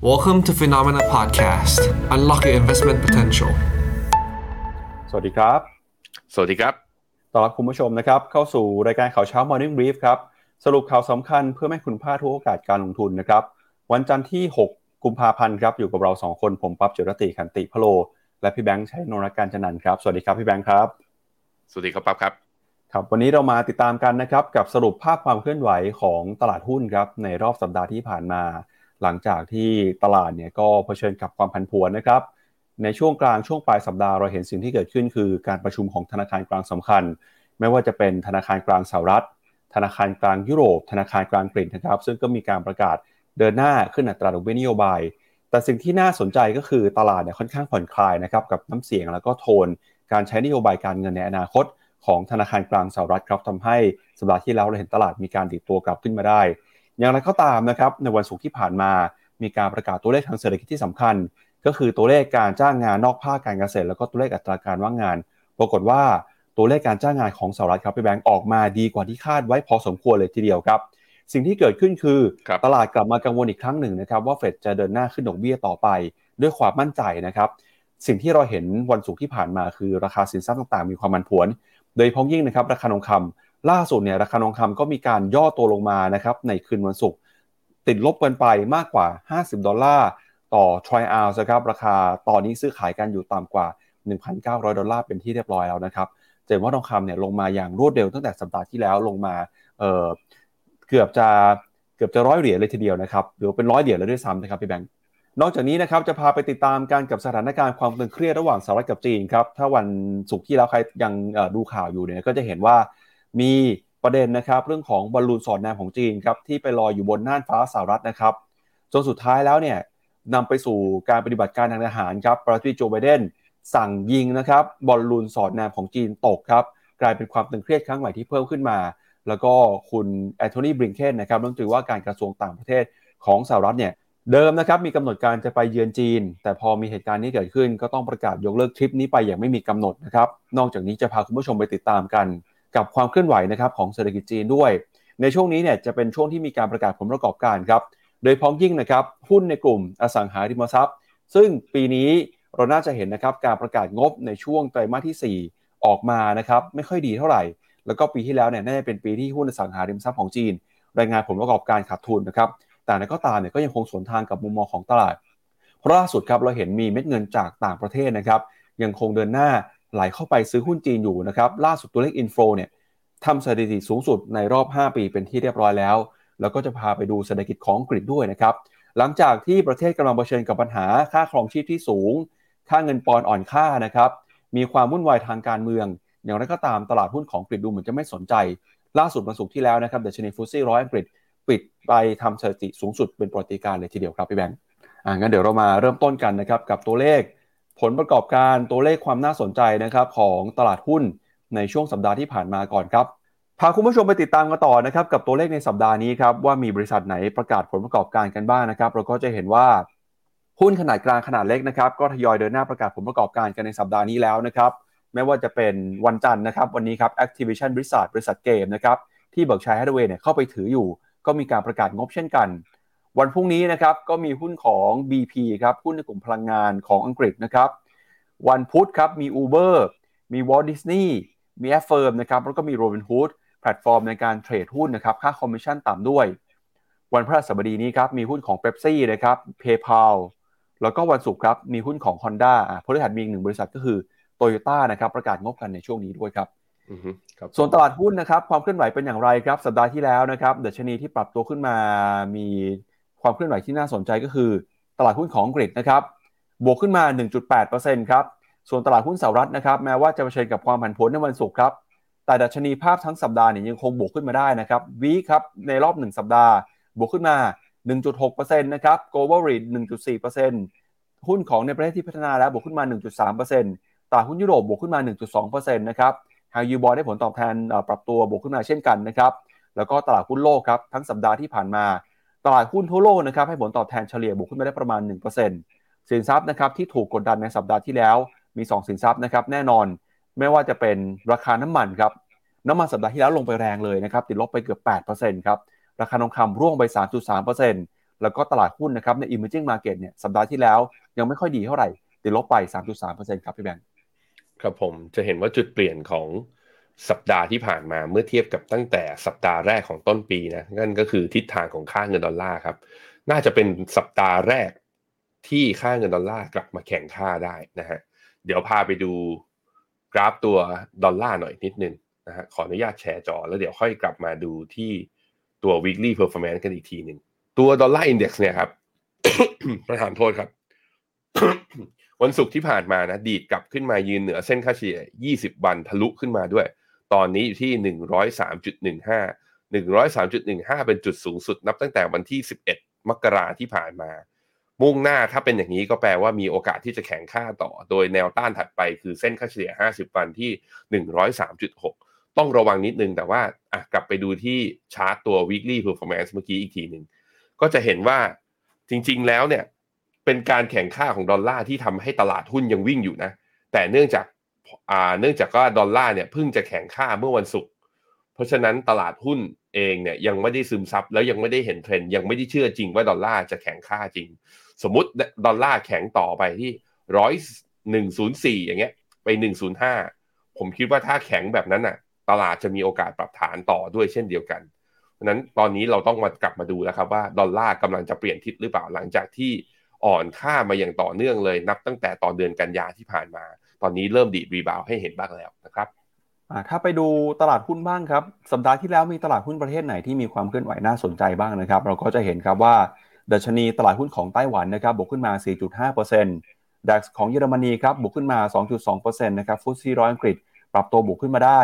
Welcome to Phenomena Podcast. Unlock your investment potential. สวัสดีครับสวัสดีครับต้อนรับคุณผู้ชมนะครับเข้าสู่รายการข่าวเช้า Morning Brief ครับสรุปข่าวสำคัญเพื่อให้คุณพลาดทุกโอกาสการลงทุนนะครับวันจันทร์ที่6กุมภาพันธ์ครับอยู่กับเรา2คนผมปั๊บจิรติขันติพโลและพี่แบงค์ชัยนนท์กาญจนันท์ครับสวัสดีครับพี่แบงค์ครับสวัสดีครับปั๊บครับครับวันนี้เรามาติดตามกันนะครับกับสรุปภาพความเคลื่อนไหวของตลาดหุ้นครับในรอบสัปดาห์ที่ผ่านมาหลังจากที่ตลาดเนี่ยก็เผชิญกับความผันผวนนะครับในช่วงกลางช่วงปลายสัปดาห์เราเห็นสิ่งที่เกิดขึ้นคือการประชุมของธนาคารกลางสำคัญไม่ว่าจะเป็นธนาคารกลางสหรัฐธนาคารกลางยุโรปธนาคารกลางอังกฤษนะครับซึ่งก็มีการประกาศเดินหน้าขึ้นอัตราดอกเบี้ยนโยบายแต่สิ่งที่น่าสนใจก็คือตลาดเนี่ยค่อนข้างผ่อนคลายนะครับกับน้ำเสียงแล้วก็โทนการใช้นโยบายการเงินในอนาคตของธนาคารกลางสหรัฐครับทำให้สัปดาห์ที่แล้วเราเห็นตลาดมีการดิดตัวกลับขึ้นมาได้อย่างไรก็ตามนะครับในวันศุกร์ที่ผ่านมามีการประกาศตัวเลขทางเศรษฐกิจที่สำคัญก็คือตัวเลขการจ้างงานนอกภาคการเกษตรแล้วก็ตัวเลขอัตราการว่างงานปรากฏว่าตัวเลขการจ้างงานของสหรัฐครับพี่แบงค์ออกมาดีกว่าที่คาดไว้พอสมควรเลยทีเดียวครับสิ่งที่เกิดขึ้นคือตลาดกลับมากังวลอีกครั้งหนึ่งนะครับว่าเฟดจะเดินหน้าขึ้นดอกเบี้ยต่อไปด้วยความมั่นใจนะครับสิ่งที่เราเห็นวันศุกร์ที่ผ่านมาคือราคาสินทรัพย์ต่างๆมีความผันผวนโดยเฉพาะยิ่งนะครับราคาทองคำล่าสุดเนี่ยราคาทองคำก็มีการย่อตัวลงมานะครับในคืนวันศุกร์ติดลบกันไปมากกว่า$50ต่อทรอยออนซ์นะครับราคาตอนนี้ซื้อขายกันอยู่ต่ำกว่า$1,900เป็นที่เรียบร้อยแล้วนะครับเจนว่าทองคำเนี่ยลงมาอย่างรวดเร็วตั้งแต่สัปดาห์ที่แล้วลงมาเกือบจะ$100เลยทีเดียวนะครับหรือเป็น$100แล้วด้วยซ้ำนะครับพี่แบงค์นอกจากนี้นะครับจะพาไปติดตามการกับสถานการณ์ความตึงเครียดระหว่างสหรัฐกับจีนครับถ้าวันศุกร์ที่แล้วใครยังดูข่าวอยู่เนี่ยก็จะเห็นว่ามีประเด็นนะครับเรื่องของบอลลูนสอดแนมของจีนครับที่ไปลอยอยู่บนน่านฟ้าสหรัฐนะครับจนสุดท้ายแล้วเนี่ยนำไปสู่การปฏิบัติการทางทหารครับประธานาธิบดีโจไบเดนสั่งยิงนะครับบอลลูนสอดแนมของจีนตกครับกลายเป็นความตึงเครียดครั้งใหม่ที่เพิ่มขึ้นมาแล้วก็คุณแอนโทนีบลิงเคนนะครับรัฐมนตรีว่าการกระทรวงต่างประเทศของสหรัฐเนี่ยเดิมนะครับมีกำหนดการจะไปเยือนจีนแต่พอมีเหตุการณ์นี้เกิดขึ้นก็ต้องประกาศยกเลิกทริปนี้ไปอย่างไม่มีกำหนดนะครับนอกจากนี้จะพาคุณผู้ชมไปติดตามกันกับความเคลื่อนไหวนะครับของเศรษฐกิจจีนด้วยในช่วงนี้เนี่ยจะเป็นช่วงที่มีการประกาศผลประกอบการครับโดยพร้อมยิ่งนะครับหุ้นในกลุ่มอสังหาริมทรัพย์ซึ่งปีนี้เราน่าจะเห็นนะครับการประกาศงบในช่วงไตรมาสที่4ออกมานะครับไม่ค่อยดีเท่าไหร่แล้วก็ปีที่แล้วเนี่ยน่าจะเป็นปีที่หุ้นอสังหาริมทรัพย์ของจีนรายงานผลประกอบการขาดทุนนะครับแต่ในก็ตามเนี่ยก็ยังคงสวนทางกับมุมมองของตลาดเพราะล่าสุดครับเราเห็นมีเม็ดเงินจากต่างประเทศนะครับยังคงเดินหน้าไหลเข้าไปซื้อหุ้นจีนอยู่นะครับล่าสุดตัวเลขอินโฟเนี่ยทำสถิติสูงสุดในรอบ5ปีเป็นที่เรียบร้อยแล้วแล้วก็จะพาไปดูเศรษฐกิจของอังกฤษด้วยนะครับหลังจากที่ประเทศกำลังเผชิญกับปัญหาค่าครองชีพที่สูงค่าเงินปอนด์อ่อนค่านะครับมีความวุ่นวายทางการเมืองอย่างไรก็ตามตลาดหุ้นของอังกฤษดูเหมือนจะไม่สนใจล่าสุดวันศุกร์ที่แล้วนะครับดัชนีฟุตซี่100อังกฤษปิดไปทำสถิติสูงสุดเป็นประวัติการณ์เลยทีเดียวครับพี่แบงค์งั้นเดี๋ยวเรามาเริ่มต้นกันนะครับกับตัวเลขผลประกอบการตัวเลขความน่าสนใจนะครับของตลาดหุ้นในช่วงสัปดาห์ที่ผ่านมาก่อนครับพาคุณผู้ชมไปติดตามกันต่อนะครับกับตัวเลขในสัปดาห์นี้ครับว่ามีบริษัทไหนประกาศผลประกอบการกันบ้างนะครับเราก็จะเห็นว่าหุ้นขนาดกลางขนาดเล็กนะครับก็ทยอยเดินหน้าประกาศผลประกอบการกันในสัปดาห์นี้แล้วนะครับไม่ว่าจะเป็นวันจันทร์นะครับวันนี้ครับ Activision Blizzard บริษัทเกมนะครับที่Berkshire Hathawayเนี่ยเข้าไปถืออยู่ก็มีการประกาศงบเช่นกันวันพรุ่งนี้นะครับก็มีหุ้นของ BP ครับหุ้นในกลุ่มพลังงานของอังกฤษนะครับวันพุธครับมี Uber มี Walt Disney มี Affirm นะครับแล้วก็มี Robinhood แพลตฟอร์มในการเทรดหุ้นนะครับค่าคอมมิชชั่นต่ำด้วยวันพฤหัสบดีนี้ครับมีหุ้นของ Pepsi นะครับ PayPal แล้วก็วันศุกร์ครับมีหุ้นของ Honda พฤหัสมีอีก1บริษัทก็คือ Toyota นะครับประกาศงบกันในช่วงนี้ด้วยครับส่วนตลาดหุ้นนะครับความเคลื่อนไหวเป็นอย่างไรครับสัปดาห์ที่แล้วนะครับดัชนีที่ปรับตัวขึ้นมามีความเคลื่อนไหวที่น่าสนใจก็คือตลาดหุ้นของอังกฤษนะครับบวกขึ้นมา 1.8% ครับส่วนตลาดหุ้นสหรัฐนะครับแม้ว่าจะเผชิญกับความผันผวนในวันศุกร์ครับแต่ดัชนีภาพทั้งสัปดาห์เนี่ยยังคงบวกขึ้นมาได้นะครับวีคครับในรอบ1สัปดาห์บวกขึ้นมา 1.6% นะครับ Global REIT 1.4% หุ้นของในประเทศที่พัฒนาแล้วบวกขึ้นมา 1.3% ตลาดหุ้นยุโรปบวกขึ้นมา 1.2% นะครับ High Yield Bond ได้ผลตอบแทนปรับตัวบวกขึ้นมาเช่นกันนะครับแล้วก็ตลาดหุ้นโลกครับทั้งสัปดาห์ที่ผ่านมาตลาดหุ้นทั่วโลกนะครับให้ผลตอบแทนเฉลี่ยบวกขึ้นมาได้ประมาณ 1% สินทรัพย์นะครับที่ถูกกดดันในสัปดาห์ที่แล้วมี2สินทรัพย์นะครับแน่นอนไม่ว่าจะเป็นราคาน้ำมันครับน้ำมันสัปดาห์ที่แล้วลงไปแรงเลยนะครับติดลบไปเกือบ 8% ครับราคาทองคำร่วงไป 3.3% แล้วก็ตลาดหุ้นนะครับใน Emerging Market เนี่ยสัปดาห์ที่แล้วยังไม่ค่อยดีเท่าไหร่ติดลบไป 3.3% ครับพี่แบงค์ครับผมจะเห็นว่าจุดเปลี่ยนของสัปดาห์ที่ผ่านมาเมื่อเทียบกับตั้งแต่สัปดาห์แรกของต้นปีนะนั่นก็คือทิศทางของค่าเงินดอลลาร์ครับน่าจะเป็นสัปดาห์แรกที่ค่าเงินดอลลาร์กลับมาแข่งค่าได้นะฮะเดี๋ยวพาไปดูกราฟตัวดอลลาร์หน่อยนิดนึงนะฮะขออนุญาตแชร์จอแล้วเดี๋ยวค่อยกลับมาดูที่ตัว weekly performance กันอีกทีนึงตัวดอลลาร์อินเด็กซ์เนี่ยครับ ประธานโทษครับ วันศุกร์ที่ผ่านมานะดีดกลับขึ้นมายืนเหนือเส้นค่าเฉลี่ย20วันทะลุขึ้นมาด้วยตอนนี้อยู่ที่ 103.15 เป็นจุดสูงสุดนับตั้งแต่วันที่11มกราที่ผ่านมามุ่งหน้าถ้าเป็นอย่างนี้ก็แปลว่ามีโอกาสที่จะแข็งค่าต่อโดยแนวต้านถัดไปคือเส้นค่าเฉลี่ย50วันที่ 103.6 ต้องระวังนิดนึงแต่ว่ากลับไปดูที่ชาร์ตตัว weekly performance เมื่อกี้อีกทีนึงก็จะเห็นว่าจริงๆแล้วเนี่ยเป็นการแข่งค่าของดอลลาร์ที่ทำให้ตลาดหุ้นยังวิ่งอยู่นะแต่เนื่องจากว่าดอลลาร์เนี่ยเพิ่งจะแข่งค่าเมื่อวันศุกร์เพราะฉะนั้นตลาดหุ้นเองเนี่ยยังไม่ได้ซึมซับแล้วยังไม่ได้เห็นเทรนด์ยังไม่ได้เชื่อจริงว่าดอลลาร์จะแข่งค่าจริงสมมุติดอลลาร์แข็งต่อไปที่104อย่างเงี้ยไป105ผมคิดว่าถ้าแข็งแบบนั้นน่ะตลาดจะมีโอกาสปรับฐานต่อด้วยเช่นเดียวกันเพราะฉะนั้นตอนนี้เราต้องกลับมาดูแล้วครับว่าดอลลาร์กำลังจะเปลี่ยนทิศหรือเปล่าหลังจากที่อ่อนค่ามาอย่างต่อเนื่องเลยนับตั้งแต่ตอนเดือนกันยาที่ผ่านมาตอนนี้เริ่มดีดรีบาวให้เห็นบ้างแล้วนะครับถ้าไปดูตลาดหุ้นบ้างครับสัปดาห์ที่แล้วมีตลาดหุ้นประเทศไหนที่มีความเคลื่อนไหวน่าสนใจบ้างนะครับเราก็จะเห็นครับว่าดัชนีตลาดหุ้นของไต้หวันนะครับบวกขึ้นมา 4.5% DAX ของเยอรมนีครับบวกขึ้นมา 2.2% นะครับFTSE 100อังกฤษปรับตัวบวกขึ้นมาได้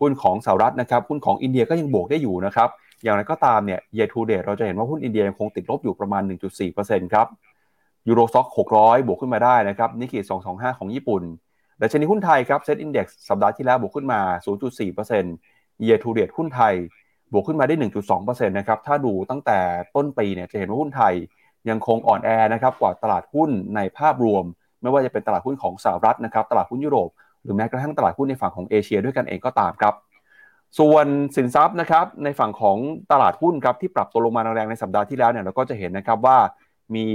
หุ้นของสหรัฐนะครับหุ้นของอินเดียก็ยังบวกได้อยู่นะครับอย่างไรก็ตามเนี่ย year to date เราจะเห็นว่าหุ้นอินเดียยังคงติดลบอยู่ประมาณ 1.4% ครับยูโรซ็อก600บวกขึ้นมาได้นะครับนิกเกอิ225ของญี่ปุ่นดัชนีหุ้นไทยครับ SET Index สัปดาห์ที่แล้วบวกขึ้นมา 0.4% Year to date หุ้นไทยบวกขึ้นมาได้ 1.2% นะครับถ้าดูตั้งแต่ต้นปีเนี่ยจะเห็นว่าหุ้นไทยยังคงอ่อนแอนะครับกว่าตลาดหุ้นในภาพรวมไม่ว่าจะเป็นตลาดหุ้นของสหรัฐนะครับตลาดหุ้นยุโรปหรือแม้กระทั่งตลาดหุ้นในฝั่งของเอเชียด้วยกันเองก็ตามครับส่วนสินทรัพย์นะครับในฝั่งของตลาดหุ้นครับที่ปรับตัวลงมาแรงในสัปดาห์ที่แล้วเนี่ยเราก็จะเห็นนะครับว่ามี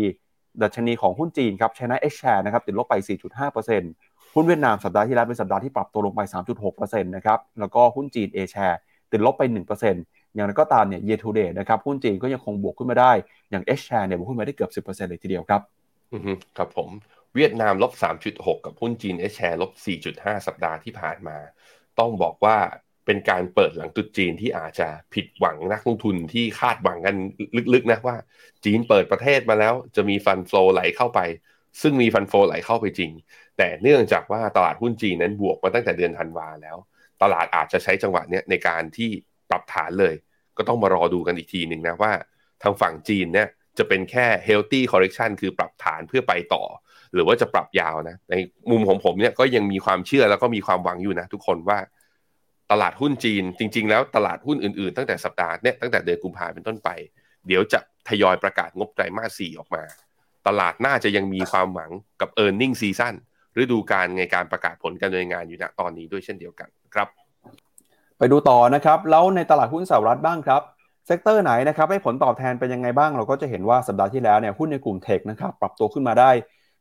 ดัชนีของหุ้นจีนครับ China X Share นะครับติดลบไป 4.5% หุ้นเวียดนามสัปดาห์ที่แล้วเป็นสัปดาห์ที่ปรับตัวลงไป 3.6% นะครับแล้วก็หุ้นจีน A Share ติดลบไป 1% อย่างไรก็ตามเนี่ย Year to date นะครับหุ้นจีนก็ยังคงบวกขึ้นมาได้อย่าง X Share เนี่ยบวกขึ้นมาได้เกือบ 10% เลยทีเดียวครับครับผมเวียดนาม -3.6 กับหุ้นจีน A Share -4.5 สัปดาห์ที่ผ่านมาต้องบอกว่าเป็นการเปิดหลังตรุษจีนที่อาจจะผิดหวังนักลงทุนที่คาดหวังกันลึกๆนะว่าจีนเปิดประเทศมาแล้วจะมีฟันโฟลไหลเข้าไปซึ่งมีฟันโฟลไหลเข้าไปจริงแต่เนื่องจากว่าตลาดหุ้นจีนนั้นบวกมาตั้งแต่เดือนธันวาแล้วตลาดอาจจะใช้จังหวะนี้ในการที่ปรับฐานเลยก็ต้องมารอดูกันอีกทีนึงนะว่าทางฝั่งจีนเนี่ยจะเป็นแค่ healthy correction คือปรับฐานเพื่อไปต่อหรือว่าจะปรับยาวนะในมุมของผมเนี่ยก็ยังมีความเชื่อแล้วก็มีความหวังอยู่นะทุกคนว่าตลาดหุ้นจีนจริงๆแล้วตลาดหุ้นอื่นๆตั้งแต่สัปดาห์เนี่ยตั้งแต่เดือนกุมภาพันธ์เป็นต้นไปเดี๋ยวจะทยอยประกาศงบไตรมาส 4ออกมาตลาดน่าจะยังมีความหวังกับ earning season ฤดูกาลในการประกาศผลการดำเนินงานอยู่ณตอนนี้ด้วยเช่นเดียวกันครับไปดูต่อนะครับแล้วในตลาดหุ้นสหรัฐบ้างครับเซกเตอร์ไหนนะครับให้ผลตอบแทนเป็นยังไงบ้างเราก็จะเห็นว่าสัปดาห์ที่แล้วเนี่ยหุ้นในกลุ่มเทคนะครับปรับตัวขึ้นมาได้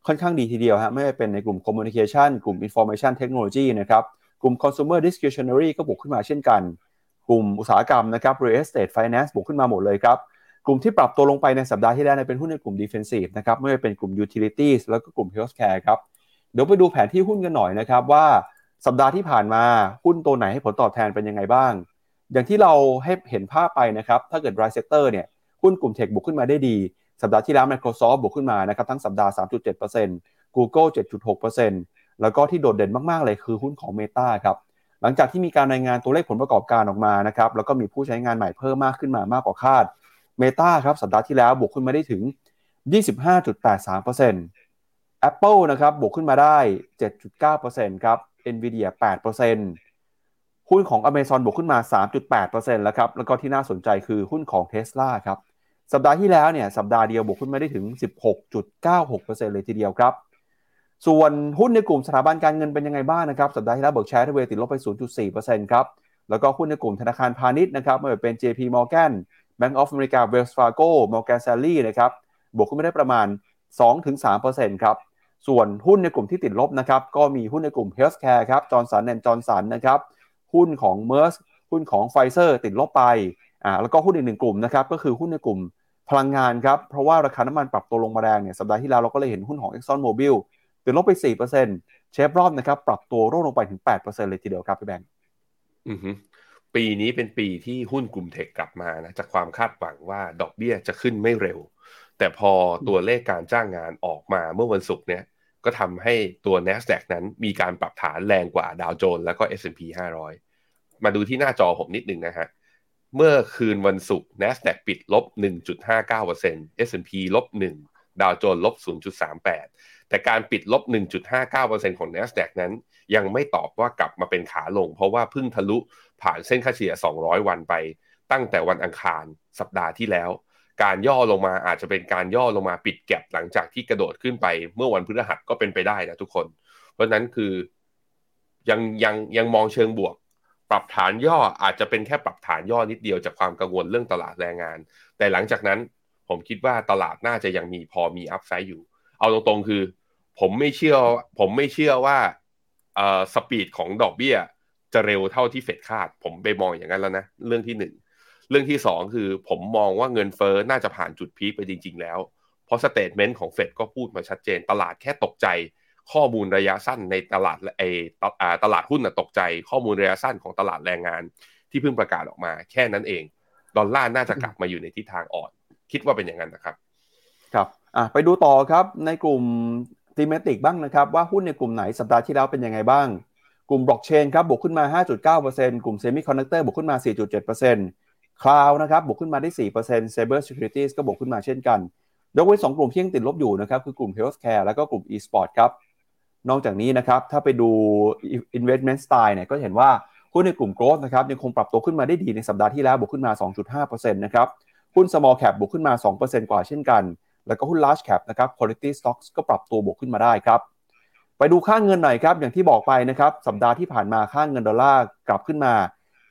ค่อนข้างดีทีเดียวฮะไม่ว่าเป็นในกลุ่ม communication กลุ่ม information technology นะครับกลุ่ม consumer discretionary ก็บวกขึ้นมาเช่นกันกลุ่มอุตสาหกรรมนะครับ real estate finance บวกขึ้นมาหมดเลยครับกลุ่มที่ปรับตัวลงไปในสัปดาห์ที่แล้วเป็นหุ้นในกลุ่ม defensive นะครับไม่ว่าเป็นกลุ่ม utilities แล้วก็กลุ่ม healthcare ครับเดี๋ยวไปดูแผนที่หุ้นกันหน่อยนะครับว่าสัปดาห์ที่ผ่านมาหุ้นตัวไหนให้ผลตอบแทนเป็นยังไงบ้างอย่างที่เราให้เห็นภาพไปนะครับถ้าเกิดรายเซกเตอร์เนี่ยหุ้นกลุ่ม tech บวกขึ้นมาได้ดีสัปดาห์ที่แล้ว Microsoft บวกขึ้นมานะครับทั้งสัปดาห์ 3.7% Google 7.6%แล้วก็ที่โดดเด่นมากๆเลยคือหุ้นของ Meta ครับหลังจากที่มีการรายงานตัวเลขผลประกอบการออกมานะครับแล้วก็มีผู้ใช้งานใหม่เพิ่มมากขึ้นมามากกว่าคาด Meta ครับสัปดาห์ที่แล้วบวกขึ้นมาได้ถึง 25.83% Apple นะครับบวกขึ้นมาได้ 7.9% ครับ Nvidia 8% หุ้นของ Amazon บวกขึ้นมา 3.8% แล้วครับแล้วก็ที่น่าสนใจคือหุ้นของ Tesla ครับสัปดาห์ที่แล้วเนี่ยสัปดาห์เดียวบวกขึ้นมาได้ถึง 16.96% เลยทีเดียวครับส่วนหุ้นในกลุ่มสถาบันการเงินเป็นยังไงบ้าง นะครับสัปดาห์ที่แล้วเบิร์กแชร์ไฮเวย์ติดลบไป 0.4% ครับแล้วก็หุ้นในกลุ่มธนาคารพาณิชย์นะครับไม่ว่าเป็น JP Morgan Bank of America Wells Fargo Morgan Stanley นะครับบวกขึ้นมาได้ประมาณ 2-3% ครับส่วนหุ้นในกลุ่มที่ติดลบนะครับก็มีหุ้นในกลุ่ม Healthcare ครับ Johnson & Johnson นะครับหุ้นของ Merck หุ้นของ Pfizer ติดลบไปแล้วก็หุ้นอีกหนึ่งกลุ่มนะครับก็คือหุ้นในกลุ่มพลังงานครับเพราะว่าราคาน้ำมันปรับตัวลงมาแรงเนี่ยสัปดาห์ที่แล้วเราก็เลยเห็นหุ้นของ Exxon Mobil ติดลบไป 4% เชฟรอนนะครับปรับตัวร่วงลงไปถึง 8% เลยทีเดียวครับพี่แบงค์ปีนี้เป็นปีที่หุ้นกลุ่มเทคกลับมานะจากความคาดหวังว่าดอกเบี้ยจะขึ้นไม่เร็วแต่พอตัวเลขการจ้างงานออกมาเมื่อวันศุกร์เนี่ยก็ทำให้ตัว Nasdaq นั้นมีการปรับฐานแรงกว่า Dow Jones แล้วก็ S&P 500 มาดูที่หน้าจอผมนิดนึงนะฮะเมื่อคืนวันศุกร์ Nasdaq ปิดลบ 1.59% S&P ลบ 1 Dow Jones ลบ 0.38 แต่การปิดลบ 1.59% ของ Nasdaq นั้นยังไม่ตอบว่ากลับมาเป็นขาลงเพราะว่าเพิ่งทะลุผ่านเส้นค่าเฉลี่ย200 วันไปตั้งแต่วันอังคารสัปดาห์ที่แล้วการย่อลงมาอาจจะเป็นการย่อลงมาปิดแก็ปหลังจากที่กระโดดขึ้นไปเมื่อวันพฤหัสก็เป็นไปได้นะทุกคนเพราะนั้นคือยังมองเชิงบวกปรับฐานย่ออาจจะเป็นแค่ปรับฐานย่อนิดเดียวจากความกังวลเรื่องตลาดแรงงานแต่หลังจากนั้นผมคิดว่าตลาดน่าจะยังมีพอมีอัพไซด์อยู่เอาตรงๆคือผมไม่เชื่อว่าสปีดของดอกเบี้ยจะเร็วเท่าที่เฟดคาดผมไปมองอย่างนั้นแล้วนะเรื่องที่หนึ่งเรื่องที่2คือผมมองว่าเงินเฟ้อน่าจะผ่านจุดพีคไปจริงๆแล้วเพราะสเตทเมนต์ของเฟดก็พูดมาชัดเจนตลาดแค่ตกใจข้อมูลระยะสั้นในตลาดหุ้นน่ะตกใจข้อมูลระยะสั้นของตลาดแรงงานที่เพิ่งประกาศออกมาแค่นั้นเองดอลลาร์น่าจะกลับมาอยู่ในทิศทางอ่อนคิดว่าเป็นอย่างนั้นนะครับครับไปดูต่อครับในกลุ่มธีมติกบ้างนะครับว่าหุ้นในกลุ่มไหนสัปดาห์ที่แล้วเป็นยังไงบ้างกลุ่มบล็อกเชนครับบวกขึ้นมา 5.9% กลุ่มเซมิคอนดักเตอร์บวกขึ้นมา 4.7%Cloud นะครับบวกขึ้นมาได้ 4% Cyber Securities ก็บวกขึ้นมาเช่นกันยกเว้น2กลุ่มที่ยังติดลบอยู่นะครับคือกลุ่ม Healthcare แล้วก็กลุ่ม E-sport ครับนอกจากนี้นะครับถ้าไปดู Investment Style เนี่ยก็เห็นว่าหุ้นในกลุ่ม Growth นะครับยังคงปรับตัวขึ้นมาได้ดีในสัปดาห์ที่แล้วบวกขึ้นมา 2.5% นะครับหุ้น Small Cap บวกขึ้นมา 2% กว่าเช่นกันแล้วก็หุ้น Large Cap นะครับ Quality Stocks ก็ปรับตัวบวกขึ้นมาได้ครับไปดูค่าเงินหน่อยครับอย่างที่บอกไปนะครับสัปดาห์ที่ผ่านมาค่าเงินดอลลาร์กลับขึ้นมา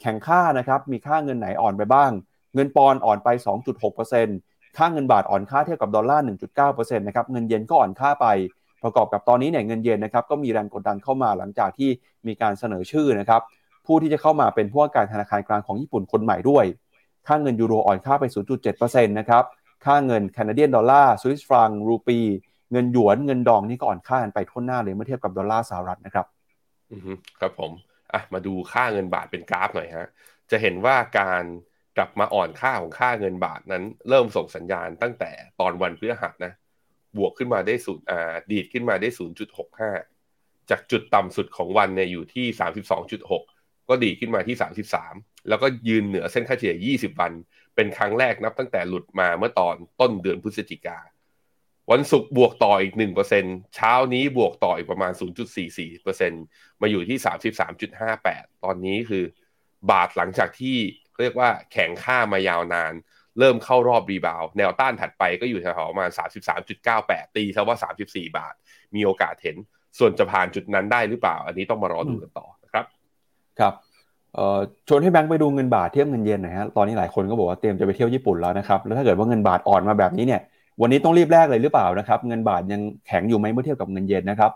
แข่งค่านะครับมีค่าเงินไหนอ่อนไปบ้างเงินปอนด์อ่อนไป 2.6% ค่าเงินบาทอ่อนค่าเทียบกับดอลลาร์ 1.9% นะครับเงินเยนก็อ่อนค่าไปประกอบกับตอนนี้เนี่ยเงินเยนนะครับก็มีแรงกดดันเข้ามาหลังจากที่มีการเสนอชื่อนะครับผู้ที่จะเข้ามาเป็นผู้ว่าการธนาคารกลางของญี่ปุ่นคนใหม่ด้วยค่าเงินยูโรอ่อนค่าไป 0.7% นะครับค่าเงินแคนาเดียนดอลลาร์สวิสฟรังรูปีเงินหยวนเงินดองนี่ก็อ่อนค่ากันไปทั่วหน้าเลยเมื่อเทียบกับดอลลาร์สหรัฐนะครับครับผมมาดูค่าเงินบาทเป็นกราฟหน่อยฮะจะเห็นว่าการกลับมาอ่อนค่าของค่าเงินบาทนั้นเริ่มส่งสัญญาณตั้งแต่ตอนวันพฤหัสนะบวกขึ้นมาได้ดีดขึ้นมาได้ 0.65 จากจุดต่ำสุดของวันเนี่ยอยู่ที่ 32.6 ก็ดีดขึ้นมาที่ 33 แล้วก็ยืนเหนือเส้นค่าเฉลี่ย 20 วันเป็นครั้งแรกนับตั้งแต่หลุดมาเมื่อตอนต้นเดือนพฤศจิกาวันศุกร์บวกต่ออีก 1% เช้านี้บวกต่ออีกประมาณ 0.44% มาอยู่ที่ 33.58 ตอนนี้คือบาทหลังจากที่เรียกว่าแข็งค่ามายาวนานเริ่มเข้ารอบรีบาวด์แนวต้านถัดไปก็อยู่แถวๆประมาณ 33.98 ตีซะว่า 34 บาทมีโอกาสเห็นส่วนจะผ่านจุดนั้นได้หรือเปล่าอันนี้ต้องมารอดูกันต่อนะครับครับชวนให้แบงค์ไปดูเงินบาทเทียบเงินเยนหน่อยฮะตอนนี้หลายคนก็บอกว่าเตรียมจะไปเที่ยวญี่ปุ่นแล้วนะครับแล้วถ้าเกิดว่าเงินบาทอ่อนมาแบบนี้เนี่ยวันนี้ต้องรีบแลกเลยหรือเปล่านะครับเงินบาทยังแข็งอยู่ไหมเมื่อเทียบกับเงินเยนนะครับ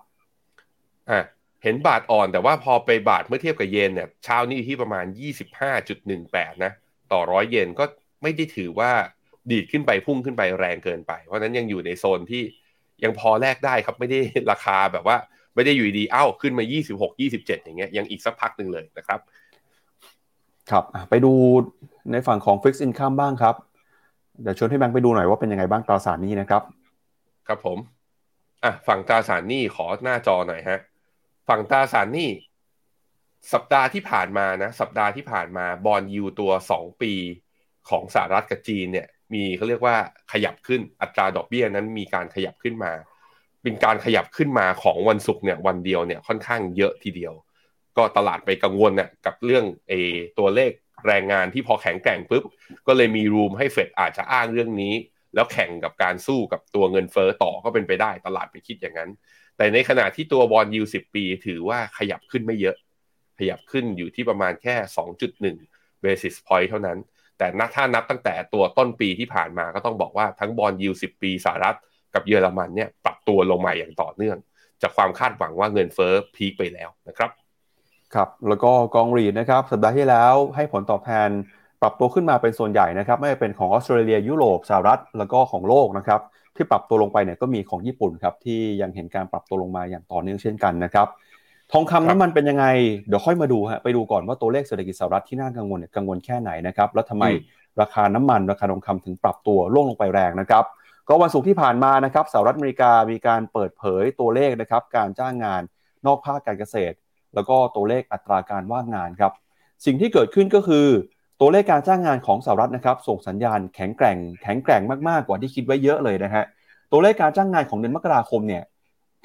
เห็นบาทอ่อนแต่ว่าพอไปบาทเมื่อเทียบกับเยนเนี่ยเช้านี้ที่ประมาณ 25.18 นะต่อ100เยนก็ไม่ได้ถือว่าดีดขึ้นไปพุ่งขึ้นไปแรงเกินไปเพราะนั้นยังอยู่ในโซนที่ยังพอแลกได้ครับไม่ได้ราคาแบบว่าไม่ได้อยู่ดีเอ้าขึ้นมา26 27อย่างเงี้ยยังอีกสักพักนึงเลยนะครับครับไปดูในฝั่งของ Fixed Income บ้างครับเดี๋ยวชวนให้แบงค์ไปดูหน่อยว่าเป็นยังไงบ้างตราสารหนี้นะครับครับผมฝั่งตราสารหนี้ขอหน้าจอหน่อยฮะฝั่งตราสารหนี้สัปดาห์ที่ผ่านมานะสัปดาห์ที่ผ่านมาบอนด์ยิลด์ตัว2ปีของสหรัฐกับจีนเนี่ยมีเขาเรียกว่าขยับขึ้นอัตราดอกเบี้ยนั้นมีการขยับขึ้นมาเป็นการขยับขึ้นมาของวันศุกร์เนี่ยวันเดียวเนี่ยค่อนข้างเยอะทีเดียวก็ตลาดไปกังวลเนี่ยกับเรื่องตัวเลขแรงงานที่พอแข็งแกร่งปุ๊บก็เลยมีรูมให้เฟดอาจจะอ้างเรื่องนี้แล้วแข่งกับการสู้กับตัวเงินเฟ้อต่อก็เป็นไปได้ตลาดไปคิดอย่างนั้นแต่ในขณะที่ตัวบอนด์ยิลด์10 ปีถือว่าขยับขึ้นไม่เยอะขยับขึ้นอยู่ที่ประมาณแค่ 2.1 เบสิสพอยต์เท่านั้น แต่ถ้านับตั้งแต่ตัวต้นปีที่ผ่านมาก็ต้องบอกว่าทั้งบอนด์ยิลด์10ปีสหรัฐกับเยอรมันเนี่ยปรับตัวลงมาอย่างต่อเนื่องจากความคาดหวังว่าเงินเฟ้อพีคไปแล้วนะครับครับแล้วก็กองรีทนะครับสัปดาห์ที่แล้วให้ผลตอบแทนปรับตัวขึ้นมาเป็นส่วนใหญ่นะครับไม่ว่าเป็นของออสเตรเลียยุโรปสหรัฐแล้วก็ของโลกนะครับที่ปรับตัวลงไปเนี่ยก็มีของญี่ปุ่นครับที่ยังเห็นการปรับตัวลงมาอย่างต่อเนื่องเช่นกันนะครับทองคำน้ำมันเป็นยังไงเดี๋ยวค่อยมาดูฮะไปดูก่อนว่าตัวเลขเศรษฐกิจสหรัฐที่น่ากังวลเนี่ยกังวลแค่ไหนนะครับแล้วทำไมราคาน้ำมันราคาทองคำถึงปรับตัวร่วงลงไปแรงนะครับก็วันศุกร์ที่ผ่านมานะครับสหรัฐอเมริกามีการเปิดเผยตัวเลขนะครับการจ้างงานนอกภาคการเกษตรแล้วก็ตัวเลขอัตราการว่างงานครับสิ่งที่เกิดขึ้นก็คือตัวเลขการจ้างงานของสหรัฐนะครับส่งสัญญาณแข็งแกร่งมากๆกว่าที่คิดไว้เยอะเลยนะฮะตัวเลขการจ้างงานของเดือนมกราคมเนี่ย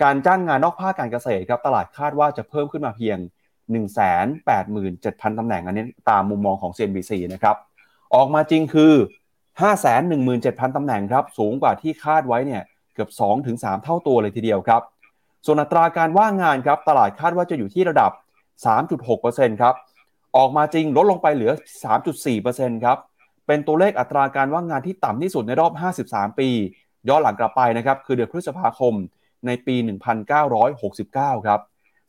การจ้างงานนอกภาคการเกษตรครับตลาดคาดว่าจะเพิ่มขึ้นมาเพียง 187,000 ตำแหน่งอันนี้ตามมุมมองของ CNBC นะครับออกมาจริงคือ 517,000 ตำแหน่งครับสูงกว่าที่คาดไว้เนี่ยเกือบ 2-3 เท่าตัวเลยทีเดียวครับส่วนอัตราการว่างงานครับตลาดคาดว่าจะอยู่ที่ระดับ 3.6% ครับออกมาจริงลดลงไปเหลือ 3.4% ครับเป็นตัวเลขอัตราการว่างงานที่ต่ำที่สุดในรอบ53ปีย้อนหลังกลับไปนะครับคือเดือนพฤษภาคมในปี1969ครับ